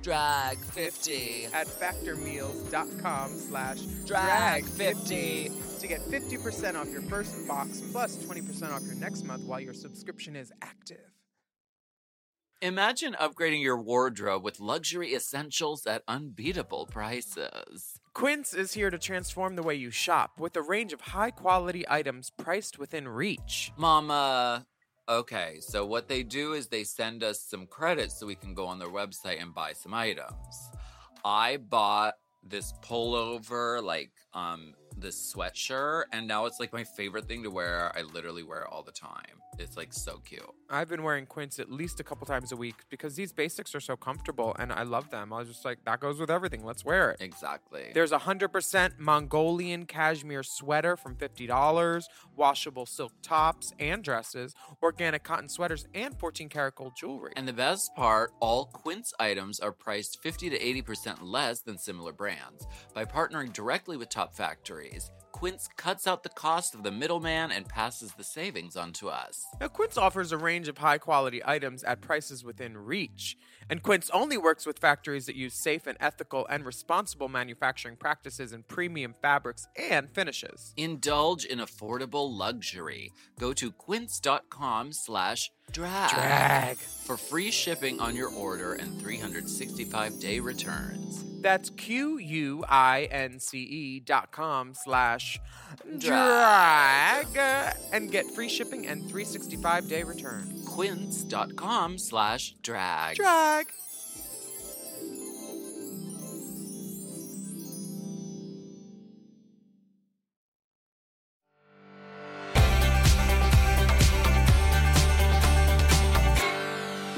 DRAG50 at factormeals.com/drag50 to get 50% off your first box plus 20% off your next month while your subscription is active. Imagine upgrading your wardrobe with luxury essentials at unbeatable prices. Quince is here to transform the way you shop with a range of high-quality items priced within reach. Mama, okay, so what they do is they send us some credits so we can go on their website and buy some items. I bought this pullover, this sweatshirt, and now it's like my favorite thing to wear. I literally wear it all the time. It's like so cute. I've been wearing Quince at least a couple times a week because these basics are so comfortable and I love them. I was just like, that goes with everything. Let's wear it. Exactly. There's 100% Mongolian cashmere sweater from $50, washable silk tops and dresses, organic cotton sweaters, and 14 karat gold jewelry. And the best part, all Quince items are priced 50 to 80% less than similar brands. By partnering directly with top factories, Quince cuts out the cost of the middleman and passes the savings on to us. Now, Quince offers a range of high-quality items at prices within reach. And Quince only works with factories that use safe and ethical and responsible manufacturing practices and premium fabrics and finishes. Indulge in affordable luxury. Go to quince.com/drag for free shipping on your order and 365-day returns. That's quince.com/drag and get free shipping and 365-day return. Quince.com/drag. Drag.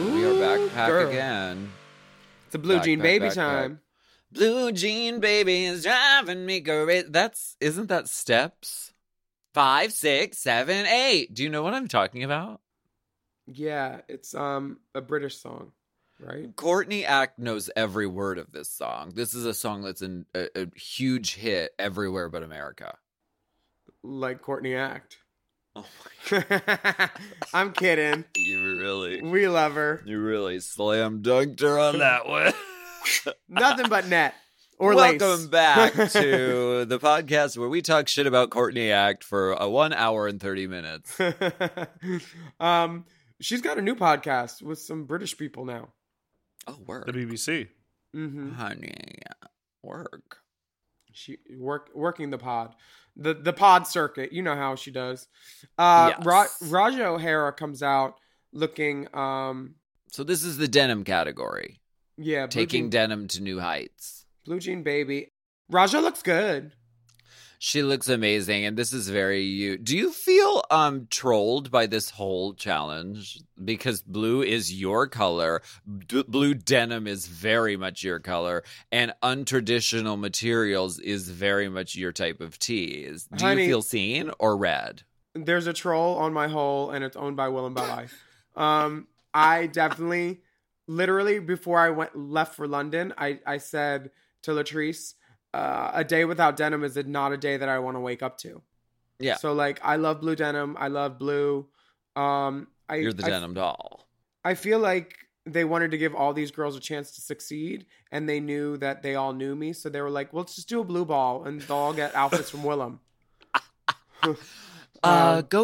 We are backpack again. It's a blue backpack, jean baby backpack. Time. Blue jean baby is driving me crazy. Isn't that steps? 5, 6, 7, 8. Do you know what I'm talking about? Yeah, it's a British song, right? Courtney Act knows every word of this song. This is a song that's a huge hit everywhere but America. Like Courtney Act. Oh my God. I'm kidding. You really. We love her. You really slam dunked her on that one. Nothing but net or lace. Welcome back to the podcast where we talk shit about Courtney Act for 1 hour and 30 minutes. She's got a new podcast with some British people now. Oh, work. The BBC. Mm-hmm. Honey, work. She working the pod. The pod circuit. You know how she does. Yes. Raja O'Hara comes out looking... So this is the denim category. Yeah, taking denim to new heights. Blue jean baby. Raja looks good. She looks amazing, and this is very you. Do you feel trolled by this whole challenge? Because blue is your color. Blue denim is very much your color, and untraditional materials is very much your type of tease. Do you feel seen or read? There's a troll on my hole, and it's owned by Will and Bye. I definitely... Literally, before I left for London, I said to Latrice, a day without denim is not a day that I want to wake up to. Yeah. So, I love blue denim. I love blue. You're the denim doll. I feel like they wanted to give all these girls a chance to succeed, and they knew that they all knew me. So they were like, well, let's just do a blue ball, and they'll all get outfits from Willem. Go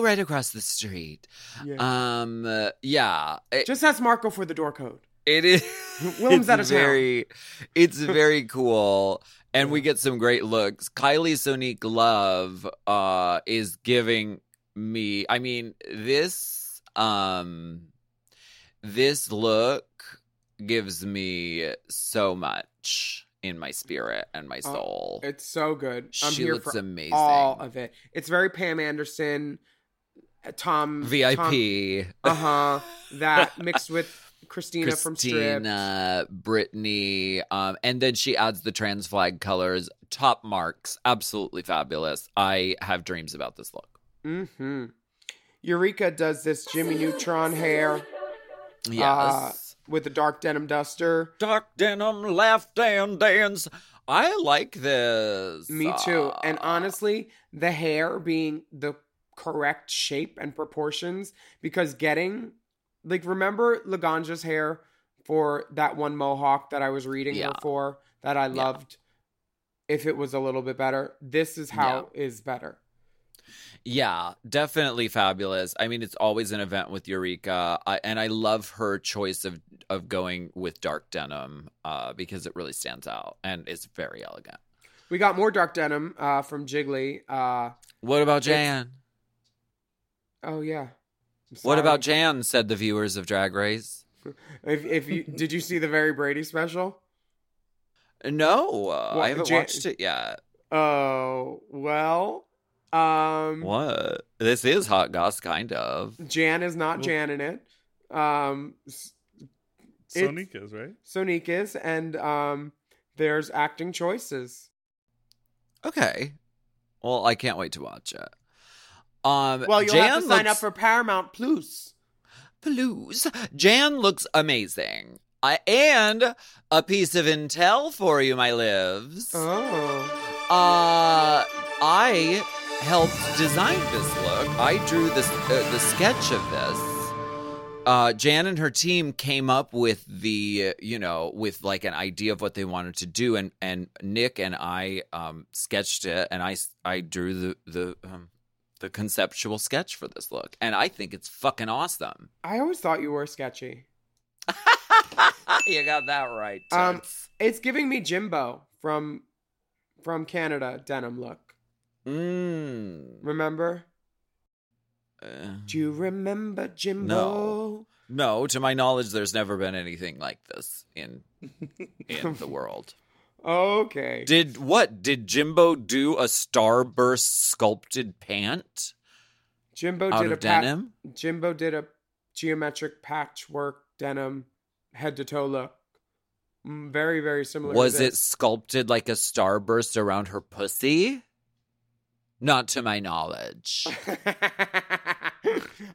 right across the street. Yeah. Yeah. Just ask Marco for the door code. It is. Willem's out of town. It's very cool. And we get some great looks. Kylie Sonique Love is giving me... I mean, this look gives me so much in my spirit and my soul. It's so good. She looks amazing. All of it. It's very Pam Anderson, Tom... VIP. That mixed with... Christina from Stripped. Christina, Brittany, and then she adds the trans flag colors. Top marks. Absolutely fabulous. I have dreams about this look. Mm-hmm. Eureka does this Jimmy Neutron hair. Yes. With a dark denim duster. Dark denim, left and dance. I like this. Me too. And honestly, the hair being the correct shape and proportions, because getting... Like, remember Laganja's hair for that one mohawk that I was reading her for that I loved? If it was a little bit better, this is how is better. Yeah, definitely fabulous. I mean, it's always an event with Eureka. And I love her choice of going with dark denim because it really stands out and is very elegant. We got more dark denim from Jiggly. What about Jan? Oh, yeah. What about Jan, said the viewers of Drag Race. If you did you see the Very Brady special? No, well, I haven't watched it yet. Oh, well. What? This is hot goss, kind of. Jan is not Jan in it. Sonique is, right? Sonique is, and there's acting choices. Okay. Well, I can't wait to watch it. Well, you'll have to sign up for Paramount Plus. Jan looks amazing. And a piece of intel for you, my lives. Oh. I helped design this look. I drew this the sketch of this. Jan and her team came up with the, you know, with like an idea of what they wanted to do. And Nick and I sketched it, and I drew the conceptual sketch for this look. And I think it's fucking awesome. I always thought you were sketchy. You got that right. It's giving me Jimbo from Canada denim look. Mm. Remember? Do you remember Jimbo? No, to my knowledge, there's never been anything like this in the world. Okay. Did Jimbo do a starburst sculpted pant? Jimbo out did of a denim. Jimbo did a geometric patchwork denim head to toe look. Very, very similar. Was it sculpted like a starburst around her pussy? Not to my knowledge.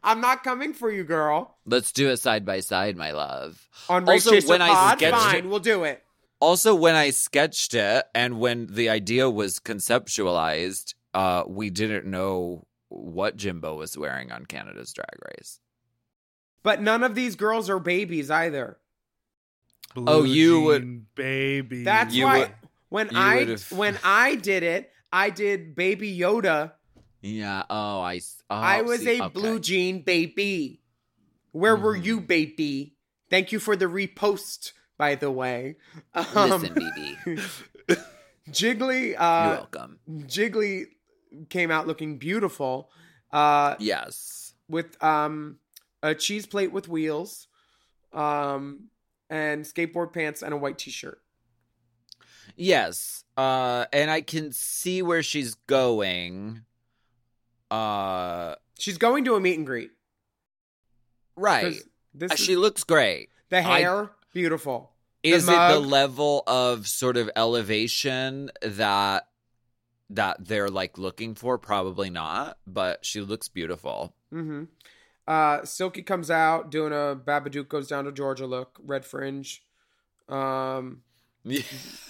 I'm not coming for you, girl. Let's do it side by side, my love. On also, when I sketched fine, we'll do it. Also, when I sketched it and when the idea was conceptualized, we didn't know what Jimbo was wearing on Canada's Drag Race. But none of these girls are babies either. Blue jean baby. That's why when I did it, I did Baby Yoda. Yeah. I was a blue jean baby. Where were you, baby? Thank you for the repost. By the way, listen, BB. Jiggly, you're welcome. Jiggly came out looking beautiful. Yes, with a cheese plate with wheels, and skateboard pants and a white t-shirt. Yes, and I can see where she's going. She's going to a meet and greet, right? She looks great. The hair, beautiful. Is it the level of sort of elevation that they're like looking for? Probably not, but she looks beautiful. Mm-hmm. Silky comes out doing a Babadook Goes Down to Georgia look, red fringe. Yes.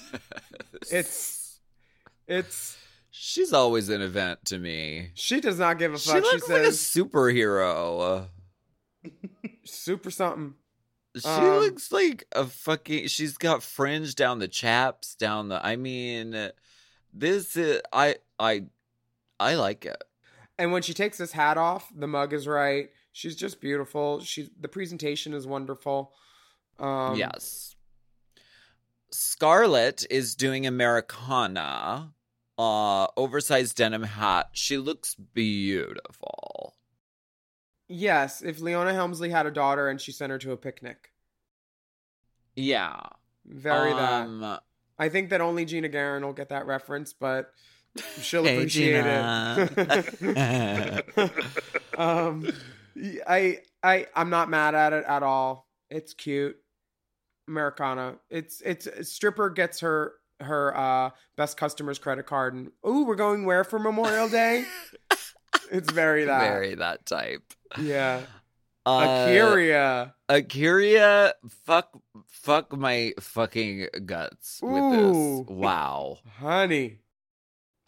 It's she's always an event to me. She does not give a fuck. She looks like a superhero. Super something. She looks like a fucking... She's got fringe down the chaps, down the... I mean, this is... I like it. And when she takes this hat off, the mug is right. She's just beautiful. The presentation is wonderful. Yes. Scarlet is doing Americana. Oversized denim hat. She looks beautiful. Yes, if Leona Helmsley had a daughter and she sent her to a picnic. Yeah. Very that. I think that only Gina Guerin will get that reference, but she'll appreciate it. I'm not mad at it at all. It's cute. Americana. It's stripper gets her best customer's credit card and ooh, we're going where for Memorial Day? It's very that type. Yeah. Akira, fuck my fucking guts with this. Wow. Honey.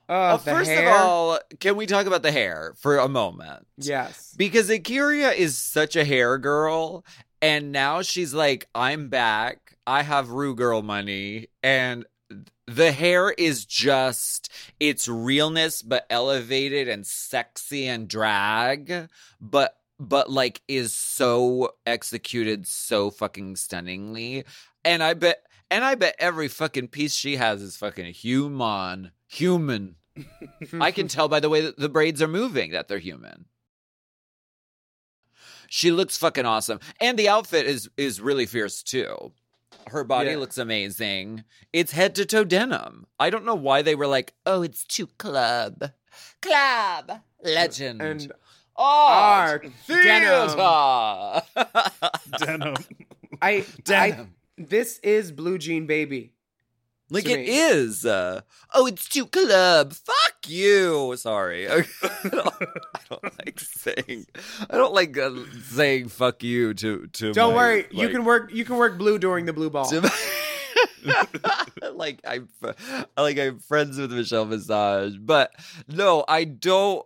First of all, can we talk about the hair for a moment? Yes. Because Akira is such a hair girl, and now she's like, I'm back. I have Rue Girl money, and the hair is just its realness, but elevated and sexy and drag, but like is so executed so fucking stunningly. And I bet every fucking piece she has is fucking human. I can tell by the way that the braids are moving that they're human. She looks fucking awesome. And the outfit is really fierce too. Her body looks amazing. It's head to toe denim. I don't know why they were like, oh, it's too club legend. And art theater. Denim. This is Blue Jean Baby. Like it is. It's too club. Fuck you. Sorry. I don't like saying fuck you to. Don't worry. Like, you can work blue during the blue ball. I'm friends with Michelle Visage, but no, I don't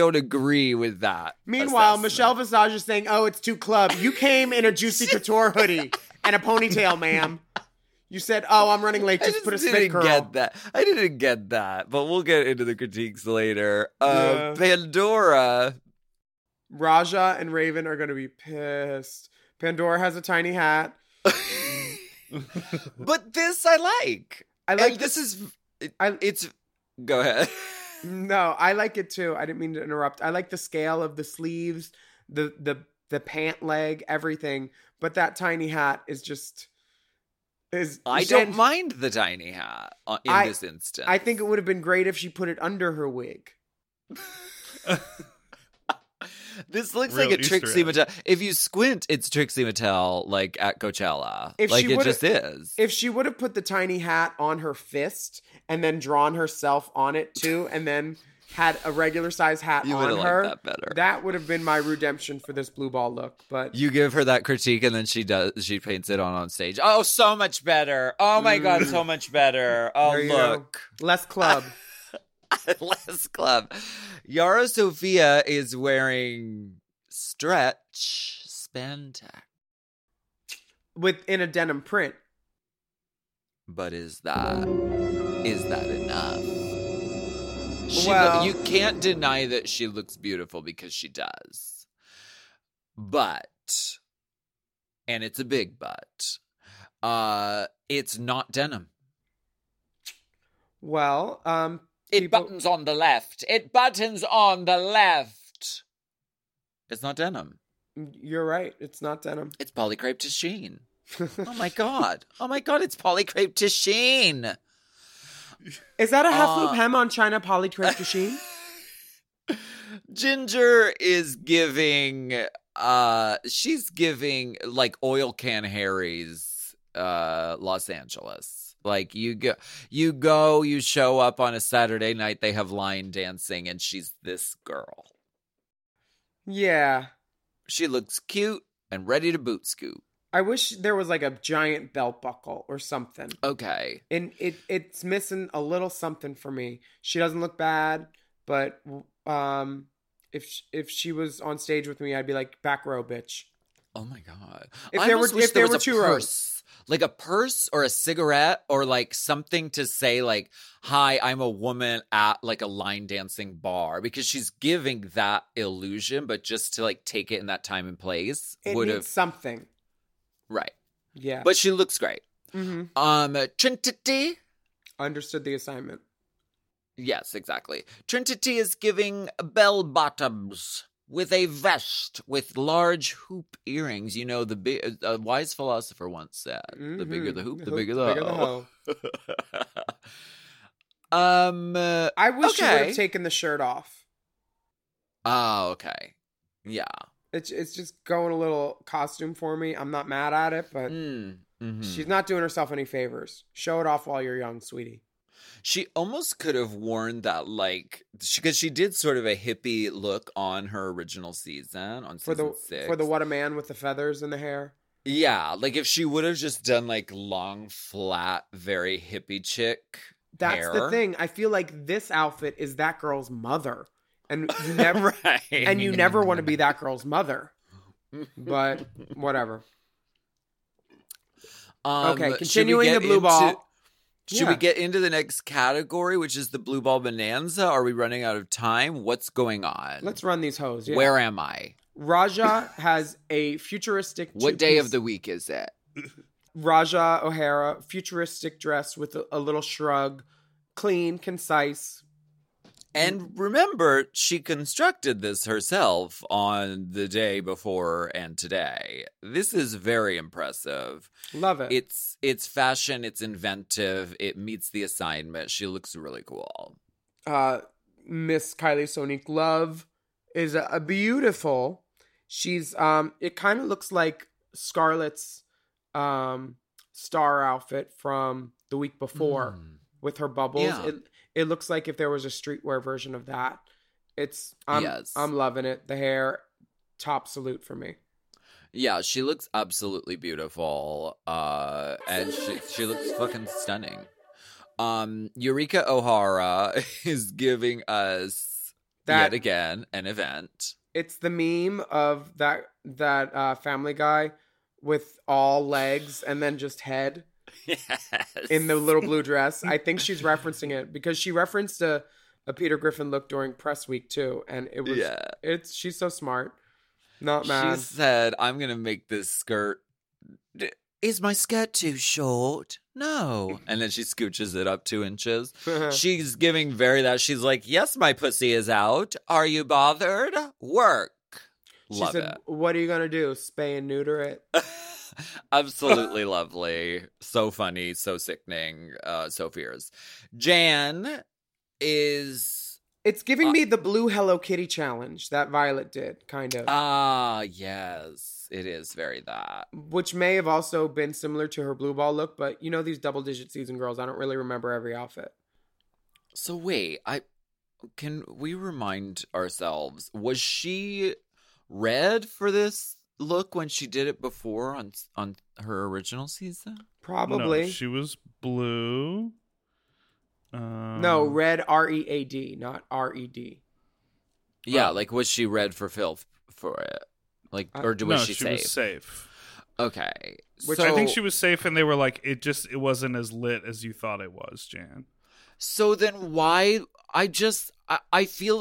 agree with that. Meanwhile, assessment. Michelle Visage is saying, "Oh, it's too club. You came in a Juicy Couture hoodie and a ponytail, ma'am. You said, oh, I'm running late. Just put a spit curl." I didn't get that, but we'll get into the critiques later. Pandora, Raja, and Raven are going to be pissed. Pandora has a tiny hat. But this I like. Go ahead. No, I like it too. I didn't mean to interrupt. I like the scale of the sleeves, the pant leg, everything. But that tiny hat is just. I don't mind the tiny hat in this instance. I think it would have been great if she put it under her wig. This looks real like a Easter Trixie Mattel. If you squint, it's Trixie Mattel, like at Coachella. It just is. If she would have put the tiny hat on her fist and then drawn herself on it too, and then had a regular size hat on her, that would have been my redemption for this blue ball look. But you give her that critique, and then she paints it on stage. Oh, so much better. Oh my God, so much better. Oh, look, less club. Less club. Yara Sophia is wearing stretch spandex within a denim print. But is that enough? You can't deny that she looks beautiful because she does. But, and it's a big but, it's not denim. Well, buttons on the left. It buttons on the left. It's not denim. You're right. It's not denim. It's polycrepe to sheen. Oh, my God. Oh, my God. It's polycrepe to sheen. Is that a half loop hem on China polycrepe to sheen? Ginger is giving... she's giving, like, oil can Harry's Los Angeles. Like, you show up on a Saturday night, they have line dancing, and she's this girl. Yeah. She looks cute and ready to boot scoop. I wish there was, like, a giant belt buckle or something. Okay. And it's missing a little something for me. She doesn't look bad, but if she was on stage with me, I'd be like, back row, bitch. Oh, my God. If there were two rows. Like a purse or a cigarette or like something to say like, hi, I'm a woman at like a line dancing bar, because she's giving that illusion, but just to like take it in that time and place would have something. Right. Yeah. But she looks great. Mm-hmm. Trinity. Understood the assignment. Yes, exactly. Trinity is giving bell bottoms. With a vest, with large hoop earrings. You know, a wise philosopher once said, mm-hmm. The bigger the hoop, the bigger the hoe. I wish she would have taken the shirt off. Oh, okay. Yeah. It's just going a little costume for me. I'm not mad at it, but she's not doing herself any favors. Show it off while you're young, sweetie. She almost could have worn that, like, because she did sort of a hippie look on her original season, on season six. For the What a Man with the Feathers in the Hair. Yeah, like if she would have just done like long, flat, very hippie chick hair. That's the thing. I feel like this outfit is that girl's mother. And you never right. And you never want to be that girl's mother. But whatever. Okay, continuing the blue ball. Should we get into the next category, which is the blue ball bonanza? Are we running out of time? What's going on? Let's run these hoes. Yeah. Where am I? Raja has a futuristic... What day of the week is it? Raja O'Hara, futuristic dress with a little shrug. Clean, concise. And remember, she constructed this herself on the day before and today. This is very impressive. Love it. It's fashion. It's inventive. It meets the assignment. She looks really cool. Miss Kylie Sonique Love is a beautiful. She's it kind of looks like Scarlett's star outfit from the week before with her bubbles. Yeah. It looks like if there was a streetwear version of that. I'm loving it. The hair, top salute for me. Yeah, she looks absolutely beautiful. And she looks fucking stunning. Eureka O'Hara is giving us yet again an event. It's the meme of that Family Guy with all legs and then just head. Yes. In the little blue dress. I think she's referencing it because she referenced a Peter Griffin look during press week too. And it was, she's so smart. Not mad. She said, I'm going to make this skirt. Is my skirt too short? No. And then she scooches it up 2 inches. She's giving very that. She's like, yes, my pussy is out. Are you bothered? Work. She said, what are you going to do? Spay and neuter it? Absolutely lovely. So funny, so sickening, so fierce. Jan is... It's giving me the blue Hello Kitty challenge that Violet did, kind of. Ah, yes. It is very that. Which may have also been similar to her blue ball look, but you know these double-digit season girls, I don't really remember every outfit. So wait, can we remind ourselves, was she... red for this look when she did it before on her original season? Probably. No, she was blue. No, red R-E-A-D, not R-E-D. Yeah, like was she red for Phil for it? Like, or was she safe? No, she was safe. Okay. I think she was safe and they were like, it wasn't as lit as you thought it was, Jan. So then why... I feel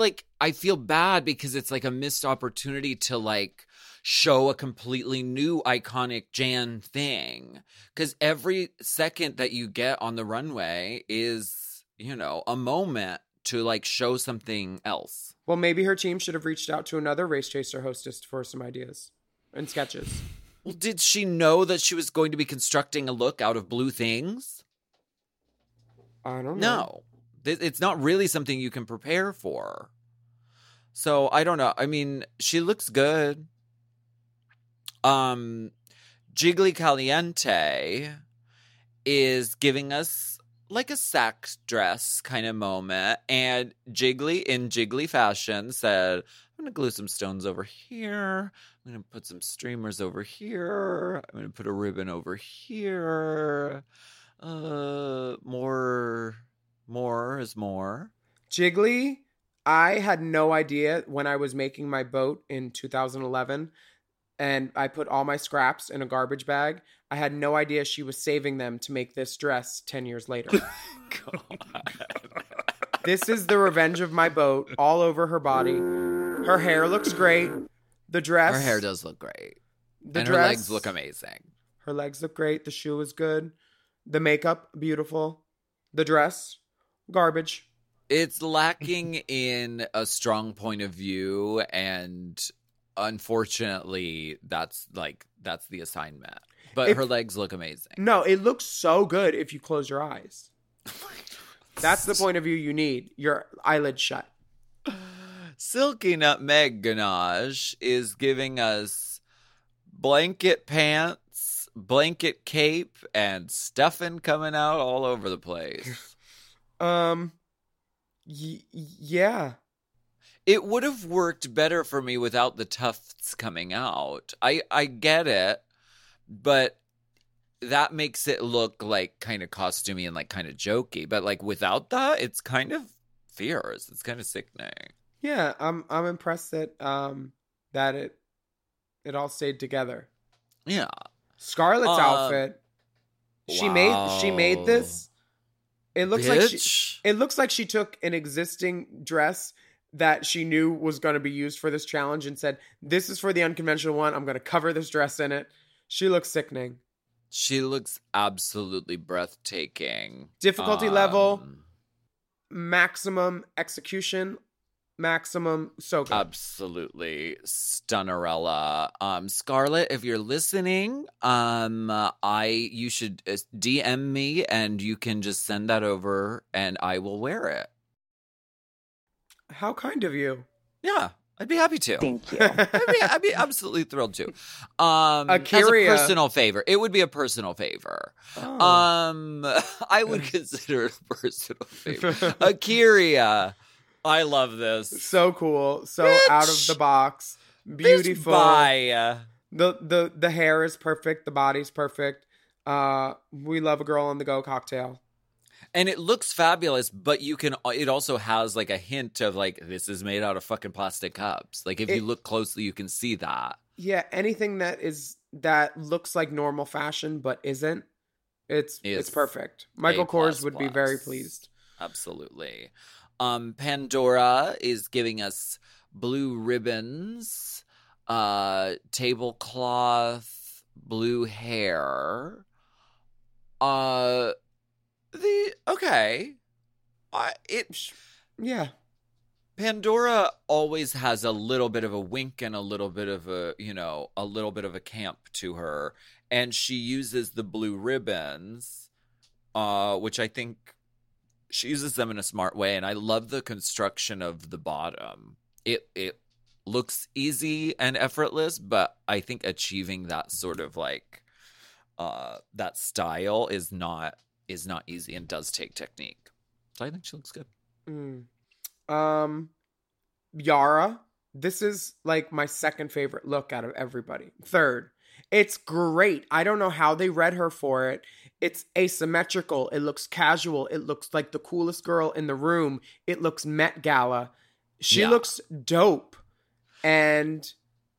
bad because it's like a missed opportunity to like show a completely new iconic Jan thing. Because every second that you get on the runway is, you know, a moment to like show something else. Well, maybe her team should have reached out to another race chaser hostess for some ideas and sketches. Well, did she know that she was going to be constructing a look out of blue things? I don't know. No. It's not really something you can prepare for. So, I don't know. I mean, she looks good. Jiggly Caliente is giving us like a sack dress kind of moment. And Jiggly, in Jiggly fashion, said, I'm going to glue some stones over here. I'm going to put some streamers over here. I'm going to put a ribbon over here. More is more. Jiggly, I had no idea when I was making my boat in 2011 and I put all my scraps in a garbage bag. I had no idea she was saving them to make this dress 10 years later. God. This is the revenge of my boat all over her body. Her hair looks great. The dress. Her hair does look great. Her legs look amazing. Her legs look great. The shoe is good. The makeup, beautiful. The dress. Garbage. It's lacking in a strong point of view, and unfortunately, that's the assignment. But her legs look amazing. No, it looks so good if you close your eyes. That's the point of view you need. Your eyelids shut. Silky Nutmeg Ganache is giving us blanket pants, blanket cape, and stuffing coming out all over the place. Yeah. It would have worked better for me without the tufts coming out. I get it, but that makes it look like kind of costumey and like kind of jokey. But like without that, it's kind of fierce. It's kind of sickening. Yeah, I'm impressed that it all stayed together. Yeah, Scarlett's outfit. She made this. It looks like she took an existing dress that she knew was going to be used for this challenge and said, this is for the unconventional one. I'm going to cover this dress in it. She looks sickening. She looks absolutely breathtaking. Difficulty level, maximum execution, maximum so good. Absolutely. Stunnerella. Scarlett, if you're listening, you should DM me and you can just send that over and I will wear it. How kind of you. Yeah, I'd be happy to. Thank you. I'd be absolutely thrilled to. Akira. As a personal favor. It would be a personal favor. Oh. I would consider it a personal favor. Akira. I love this. So cool. So bitch, out of the box. Beautiful. The hair is perfect. The body's perfect. We love a girl on the go cocktail. And it looks fabulous, but it also has like a hint of like, this is made out of fucking plastic cups. Like if you look closely, you can see that. Yeah. Anything that looks like normal fashion, but isn't, it's perfect. Michael Kors would be very pleased. Absolutely. Pandora is giving us blue ribbons, tablecloth, blue hair, Pandora always has a little bit of a wink and a little bit of a camp to her, and she uses the blue ribbons, which I think she uses them in a smart way, and I love the construction of the bottom. It looks easy and effortless, but I think achieving that sort of like that style is not easy and does take technique. So I think she looks good. Yara, this is like my second favorite look out of everybody. Third. It's great. I don't know how they read her for it. It's asymmetrical. It looks casual. It looks like the coolest girl in the room. It looks Met Gala. She looks dope. And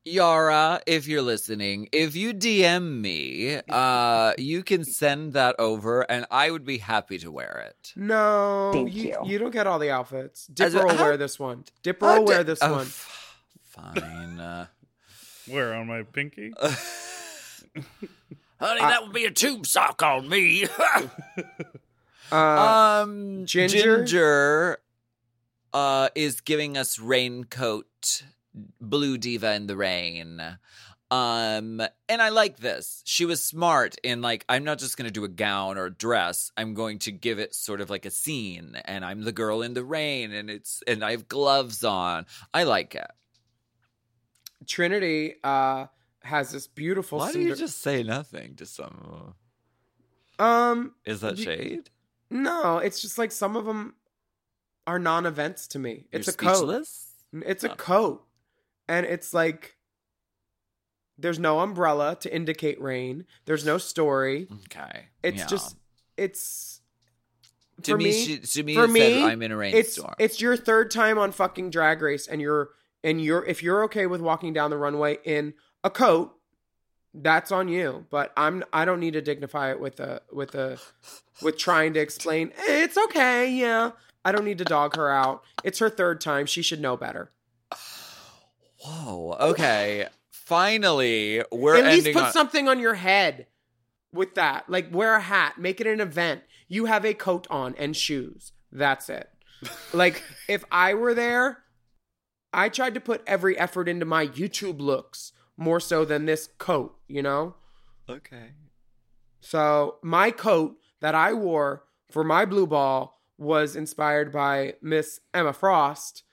Yara, if you're listening, if you DM me, you can send that over and I would be happy to wear it. No, you don't get all the outfits. Dipper will wear this one. Dipper will wear this one. Fine. Where, on my pinky? Honey, that would be a tube sock on me. Ginger is giving us raincoat. Blue diva in the rain, and I like this. She was smart in like, I'm not just going to do a gown or a dress. I'm going to give it sort of like a scene, and I'm the girl in the rain, and I have gloves on. I like it. Trinity has this beautiful. Why do you just say nothing to some? Is that shade? No, it's just like some of them are non-events to me. It's a speechless coat. It's a coat. And it's like, there's no umbrella to indicate rain. There's no story. Okay. It's just, it's, to me, it says I'm in a rainstorm. It's your third time on fucking Drag Race, and if you're okay with walking down the runway in a coat, that's on you. But I don't need to dignify it with trying to explain, it's okay, yeah. I don't need to dog her out. It's her third time. She should know better. Whoa, okay. Finally, we're ending. At least put something on your head with that. Like, wear a hat. Make it an event. You have a coat on and shoes. That's it. Like, if I were there, I tried to put every effort into my YouTube looks more so than this coat, you know? Okay. So, my coat that I wore for my blue ball was inspired by Miss Emma Frost.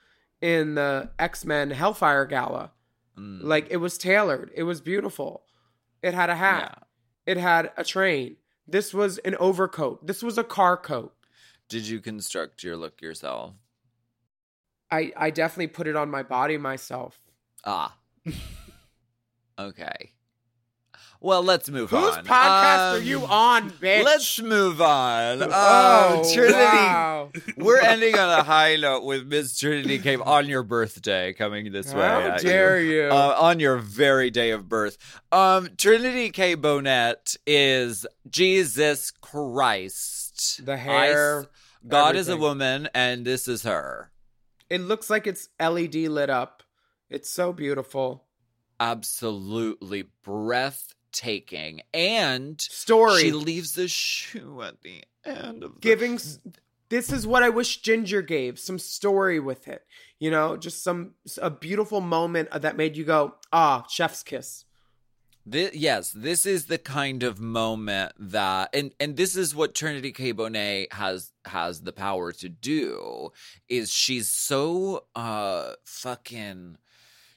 in the X-Men Hellfire Gala. Like, it was tailored. It was beautiful. It had a hat. Yeah. It had a train. This was an overcoat. This was a car coat. Did you construct your look yourself? I definitely put it on my body myself. Ah. Okay. Well, let's move on. Whose podcast are you on, bitch? Let's move on. Oh, Trinity. Wow. We're ending on a high note with Miss Trinity K. on your birthday coming this way. How dare you. On your very day of birth. Trinity K. Bonet is Jesus Christ. The hair. God everything. Is a woman, and this is her. It looks like it's LED lit up. It's so beautiful. Absolutely breath. Taking and story. She leaves the shoe at the end of giving. This is what I wish Ginger gave, some story with it, you know, just a beautiful moment that made you go, ah, chef's kiss. This is the kind of moment that, and this is what Trinity K. Bonet has the power to do. Is she's so fucking.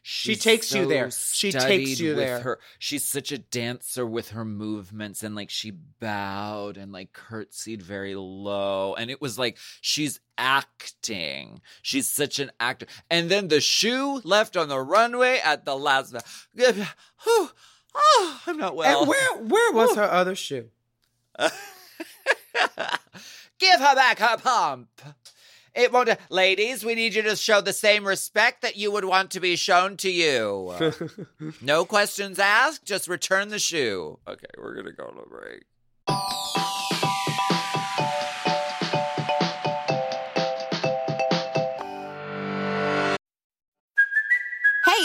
She takes you there. She takes you there. She's such a dancer with her movements, and like she bowed and like curtsied very low. And it was like she's acting. She's such an actor. And then the shoe left on the runway at the last. Oh, I'm not well. And where was her other shoe? Give her back her pump. It won't. Ladies, we need you to show the same respect that you would want to be shown to you. No questions asked. Just return the shoe. Okay, we're going to go on a break. Hey,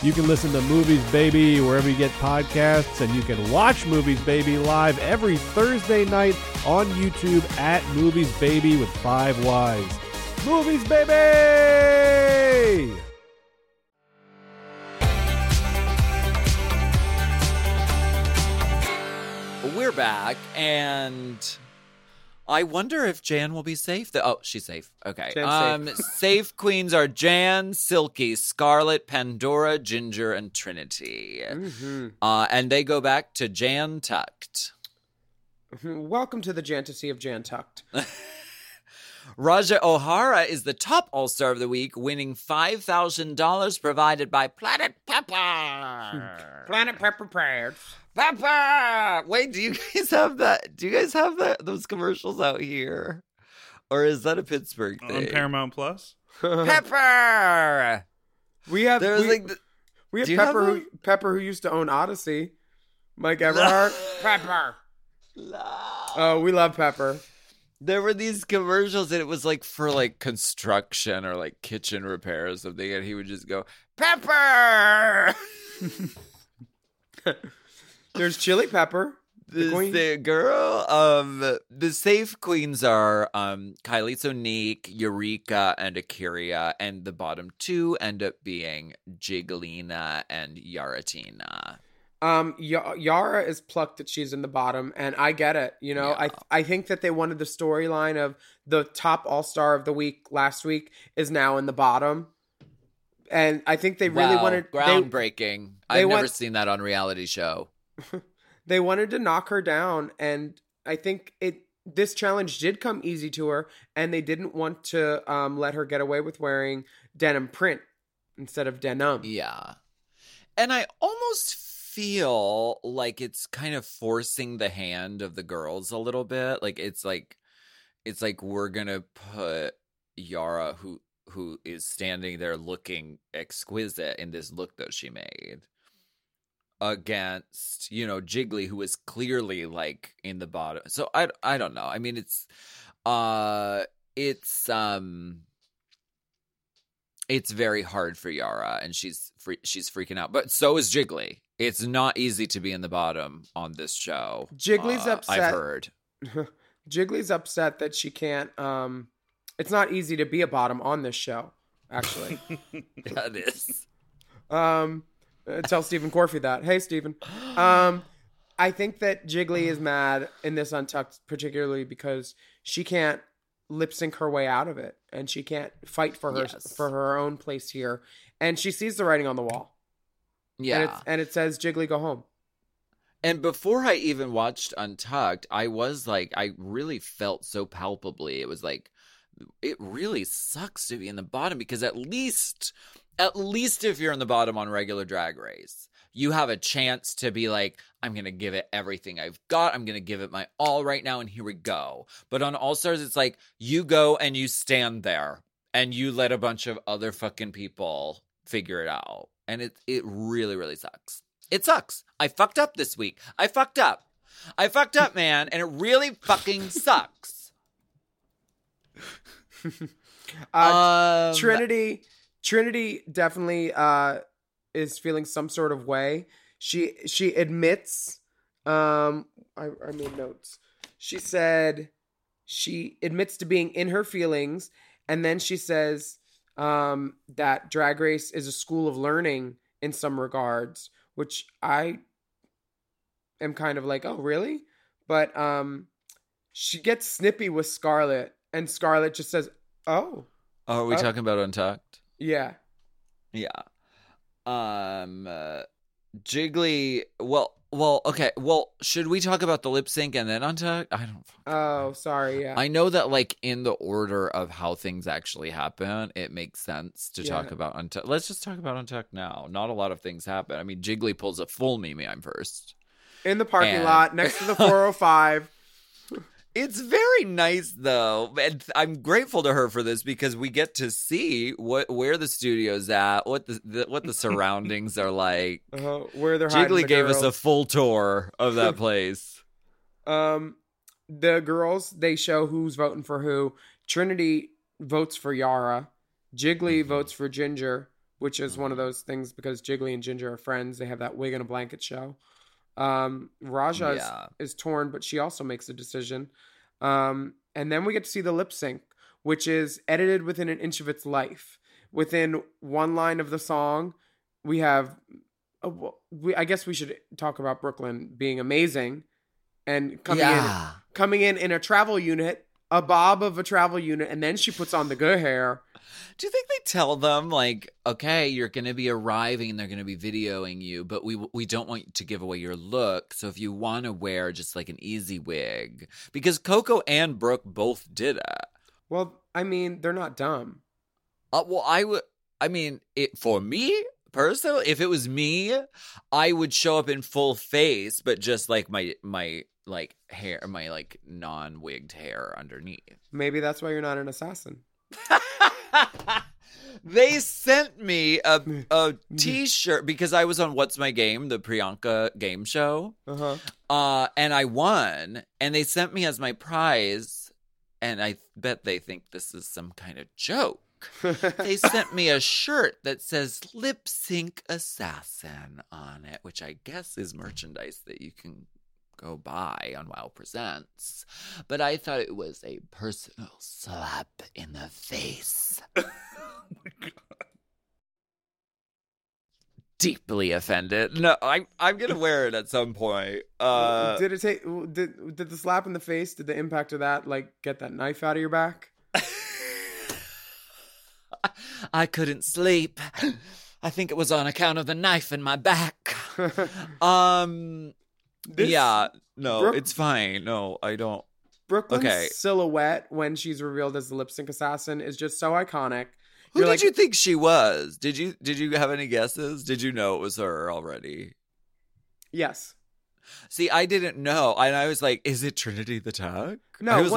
You can listen to Movies Baby wherever you get podcasts, and you can watch Movies Baby live every Thursday night on YouTube at Movies Baby with 5 Ys. Movies Baby! We're back, and I wonder if Jan will be safe. Oh, she's safe. Okay. Safe. Safe queens are Jan, Silky, Scarlet, Pandora, Ginger, and Trinity. Mm-hmm. And they go back to Jan Tucked. Welcome to the Jantasy of Jan Tucked. Raja O'Hara is the top All-Star of the Week, winning $5,000 provided by Planet Pepper. Planet Pepper Prayers. Pepper! Wait, do you guys have that? Do you guys have those commercials out here? Or is that a Pittsburgh thing? On Paramount Plus? Pepper! We have Pepper who used to own Odyssey. Mike Everhart. Pepper! Oh, we love Pepper. There were these commercials and it was like for like construction or like kitchen repair or something, and he would just go, Pepper! There's Chili Pepper. The girl. The safe queens are Kylie Sonique, Eureka, and Akira. And the bottom two end up being Jigglyna and Yaratina. Yara is plucked that she's in the bottom, and I get it. You know, yeah. I think that they wanted the storyline of the top all-star of the week last week is now in the bottom. And I think they really wanted... groundbreaking. I've never seen that on reality show. They wanted to knock her down, and I think this challenge did come easy to her, and they didn't want to let her get away with wearing denim print instead of denim. Yeah. And I almost feel like it's kind of forcing the hand of the girls a little bit. Like, it's like we're going to put Yara, who is standing there looking exquisite in this look that she made, against, you know, Jiggly, who is clearly like in the bottom. So I don't know. I mean, it's very hard for Yara, and she's freaking out. But so is Jiggly. It's not easy to be in the bottom on this show. Jiggly's upset. I've heard. Jiggly's upset that she can't. It's not easy to be a bottom on this show, actually. That is. Tell Stephen Corfey that. Hey, Stephen. I think that Jiggly is mad in this Untucked, particularly because she can't lip sync her way out of it, and she can't fight for her own place here. And she sees the writing on the wall. Yeah, and it says, "Jiggly, go home." And before I even watched Untucked, I was like, I really felt so palpably. It was like, it really sucks to be in the bottom, because at least if you're in the bottom on regular Drag Race, you have a chance to be like, I'm going to give it everything I've got. I'm going to give it my all right now, and here we go. But on All Stars, it's like, you go and you stand there, and you let a bunch of other fucking people figure it out. And it really, really sucks. It sucks. I fucked up this week. I fucked up, man, and it really fucking sucks. Trinity definitely is feeling some sort of way. She admits I made notes. She said she admits to being in her feelings, and then she says that Drag Race is a school of learning in some regards, which I am kind of like, oh really? But she gets snippy with Scarlet. And Scarlet just says, oh. Oh, are we talking about Untucked? Yeah. Yeah. Jiggly, well, okay. Well, should we talk about the lip sync and then Untucked? I don't fucking know. Sorry, yeah. I know that, like, in the order of how things actually happen, it makes sense to talk about Untucked. Let's just talk about Untucked now. Not a lot of things happen. I mean, Jiggly pulls a full Mimi I'm first. In the parking lot, next to the 405. It's very nice, though, and I'm grateful to her for this, because we get to see where the studio's at, what the surroundings are like. Where they're hiding. Jiggly gave us a full tour of that place. The girls, they show who's voting for who. Trinity votes for Yara. Jiggly votes for Ginger, which is one of those things because Jiggly and Ginger are friends. They have that wig and a blanket show. Raja is torn, but she also makes a decision. And then we get to see the lip sync, which is edited within an inch of its life. Within one line of the song, we have... I guess we should talk about Brooklyn being amazing and coming in a travel unit, a bob of a travel unit, and then she puts on the good hair. Do you think they tell them, like, okay, you're going to be arriving and they're going to be videoing you, but we don't want to give away your look, so if you want to wear just, like, an easy wig. Because Coco and Brooke both did it. Well, I mean, they're not dumb. For me, personally, if it was me, I would show up in full face, but just, like, my hair, my, like, non-wigged hair underneath. Maybe that's why you're not an assassin. They sent me a t-shirt because I was on What's My Game, the Priyanka game show, and I won, and they sent me as my prize, and I bet they think this is some kind of joke. They sent me a shirt that says Lip Sync Assassin on it, which I guess is merchandise that you can go by on WOW Presents, but I thought it was a personal slap in the face. Oh my God. deeply offended. No, I'm gonna wear it at some point. Did it take? Did the slap in the face? Did the impact of that like get that knife out of your back? I couldn't sleep. I think it was on account of the knife in my back. It's fine. No, I don't. Brooklyn's silhouette when she's revealed as the lip sync assassin is just so iconic. Who did you think she was? Did you have any guesses? Did you know it was her already? Yes. See, I didn't know. And I was like, is it Trinity the Tuck? No. I was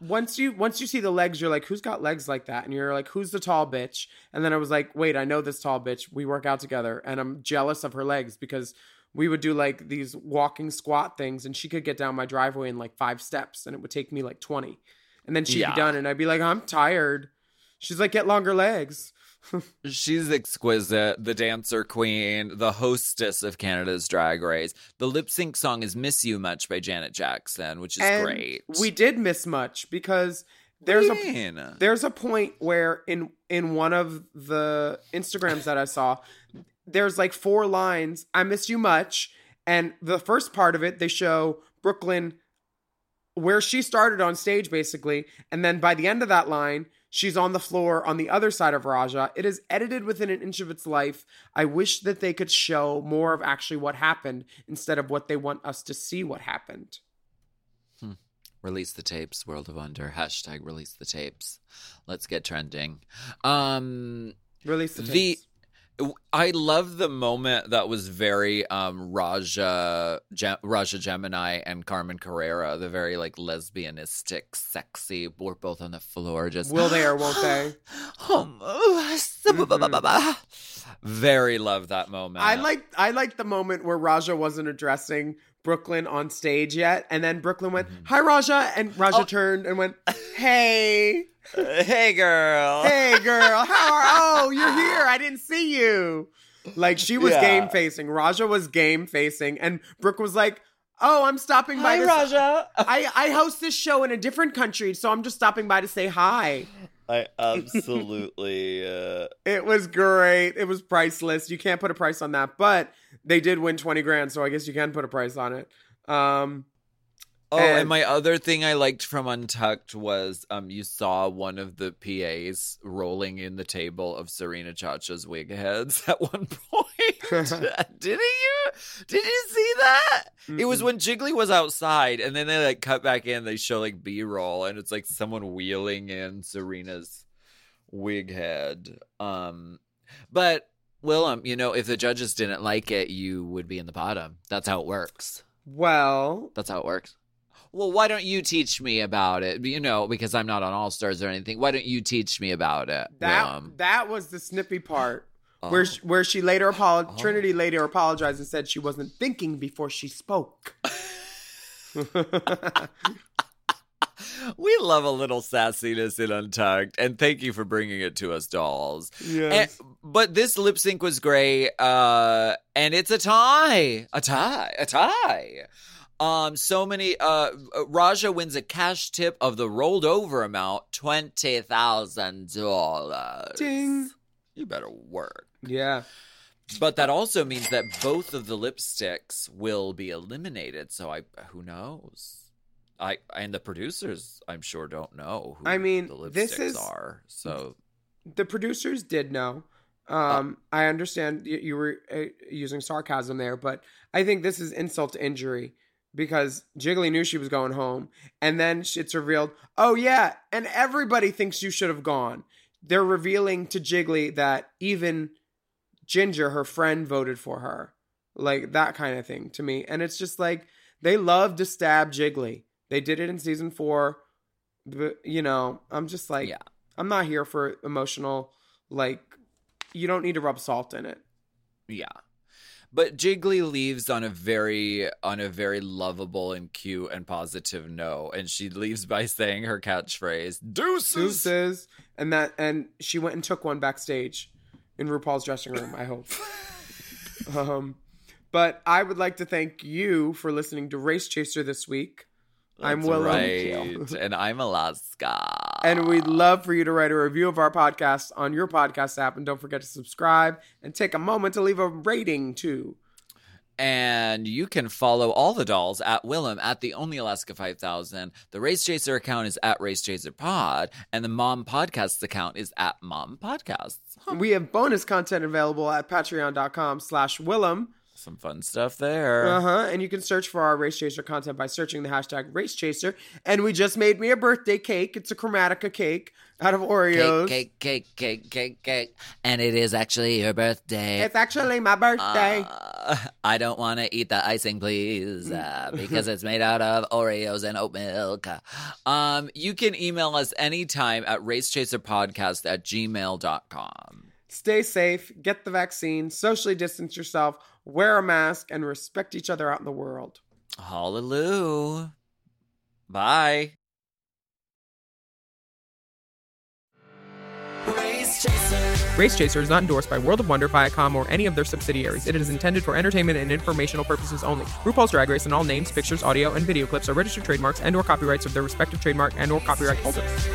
once you see the legs, you're like, who's got legs like that? And you're like, who's the tall bitch? And then I was like, wait, I know this tall bitch. We work out together. And I'm jealous of her legs because we would do like these walking squat things and she could get down my driveway in like 5 steps and it would take me like 20. And then she'd be done and I'd be like, I'm tired. She's like, get longer legs. She's exquisite, the dancer queen, the hostess of Canada's Drag Race. The lip sync song is Miss You Much by Janet Jackson, which is great. We did miss much because there's a point where in one of the Instagrams that I saw, there's like 4 lines, I miss you much. And the first part of it, they show Brooklyn where she started on stage basically. And then by the end of that line, she's on the floor on the other side of Raja. It is edited within an inch of its life. I wish that they could show more of actually what happened instead of what they want us to see what happened. Release the tapes, World of Wonder. # release the tapes. Let's get trending. Release the tapes. I love the moment that was very Raja Gemini and Carmen Carrera, the very like lesbianistic, sexy. We're both on the floor, just will they or won't they? Very love that moment. I like the moment where Raja wasn't addressing Brooklyn on stage yet, and then Brooklyn went, "Hi, Raja," and Raja turned and went, "Hey." Hey girl, how are you're here, I didn't see you. Like she was game facing. Raja was game facing and Brooke was like, oh, I'm stopping by. Hi, Raja. I host this show in a different country, so I'm just stopping by to say hi. I absolutely It was great. It was priceless. You can't put a price on that, but they did win 20 grand, so I guess you can put a price on it. And my other thing I liked from Untucked was you saw one of the PAs rolling in the table of Serena Chacha's wig heads at one point. Did you see that? Mm-mm. It was when Jiggly was outside, and then they like cut back in. They show like B-roll, and it's like someone wheeling in Serena's wig head. But Willem, if the judges didn't like it, you would be in the bottom. That's how it works. Well, that's how it works. Well, why don't you teach me about it? Because I'm not on All Stars or anything. Why don't you teach me about it? That was the snippy part where she later apologized. Trinity later apologized and said she wasn't thinking before she spoke. We love a little sassiness in Untucked, and thank you for bringing it to us, dolls. Yes. But this lip sync was great, and it's a tie. So many. Raja wins a cash tip of the rolled over amount, $20,000. Ding! You better work. Yeah. But that also means that both of the lipsticks will be eliminated. So who knows? And the producers, I'm sure, don't know who the lipsticks are. So the producers did know. I understand you were using sarcasm there, but I think this is insult to injury because Jiggly knew she was going home, and then it's revealed. Oh yeah, and everybody thinks you should have gone. They're revealing to Jiggly that even Ginger, her friend, voted for her, like that kind of thing to me, and it's just like they love to stab Jiggly. They did it in season 4, but, I'm just like, I'm not here for emotional, like, you don't need to rub salt in it. Yeah. But Jiggly leaves on a very lovable and cute and positive note. And she leaves by saying her catchphrase, deuces. And she went and took one backstage in RuPaul's dressing room, I hope. But I would like to thank you for listening to Race Chaser this week. That's I'm Willem. Right. And I'm Alaska. And we'd love for you to write a review of our podcast on your podcast app. And don't forget to subscribe and take a moment to leave a rating, too. And you can follow all the dolls at Willem at the Only Alaska 5000. The Race Chaser account is at Race Chaser Pod, and the Mom Podcasts account is at Mom Podcasts. Huh. We have bonus content available at patreon.com/Willem. Some fun stuff there. And you can search for our Race Chaser content by searching the hashtag Race Chaser. And we just made me a birthday cake. It's a Chromatica cake out of Oreos. Cake. And it is actually your birthday. It's actually my birthday. I don't want to eat the icing, please, because it's made out of Oreos and oat milk. You can email us anytime at racechaserpodcast@gmail.com. Stay safe, get the vaccine, socially distance yourself, wear a mask, and respect each other out in the world. Hallelujah. Bye. Race Chaser. Race Chaser is not endorsed by World of Wonder, Viacom, or any of their subsidiaries. It is intended for entertainment and informational purposes only. RuPaul's Drag Race and all names, pictures, audio, and video clips are registered trademarks and/or copyrights of their respective trademark and/or copyright holders.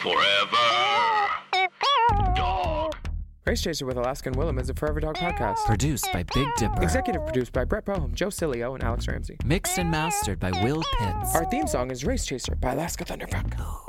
Forever Dog. Race Chaser with Alaska and Willem is a Forever Dog podcast. Produced by Big Dipper. Executive produced by Brett Boehm, Joe Cilio, and Alex Ramsey. Mixed and mastered by Will Pitts. Our theme song is Race Chaser by Alaska Thunderfuck.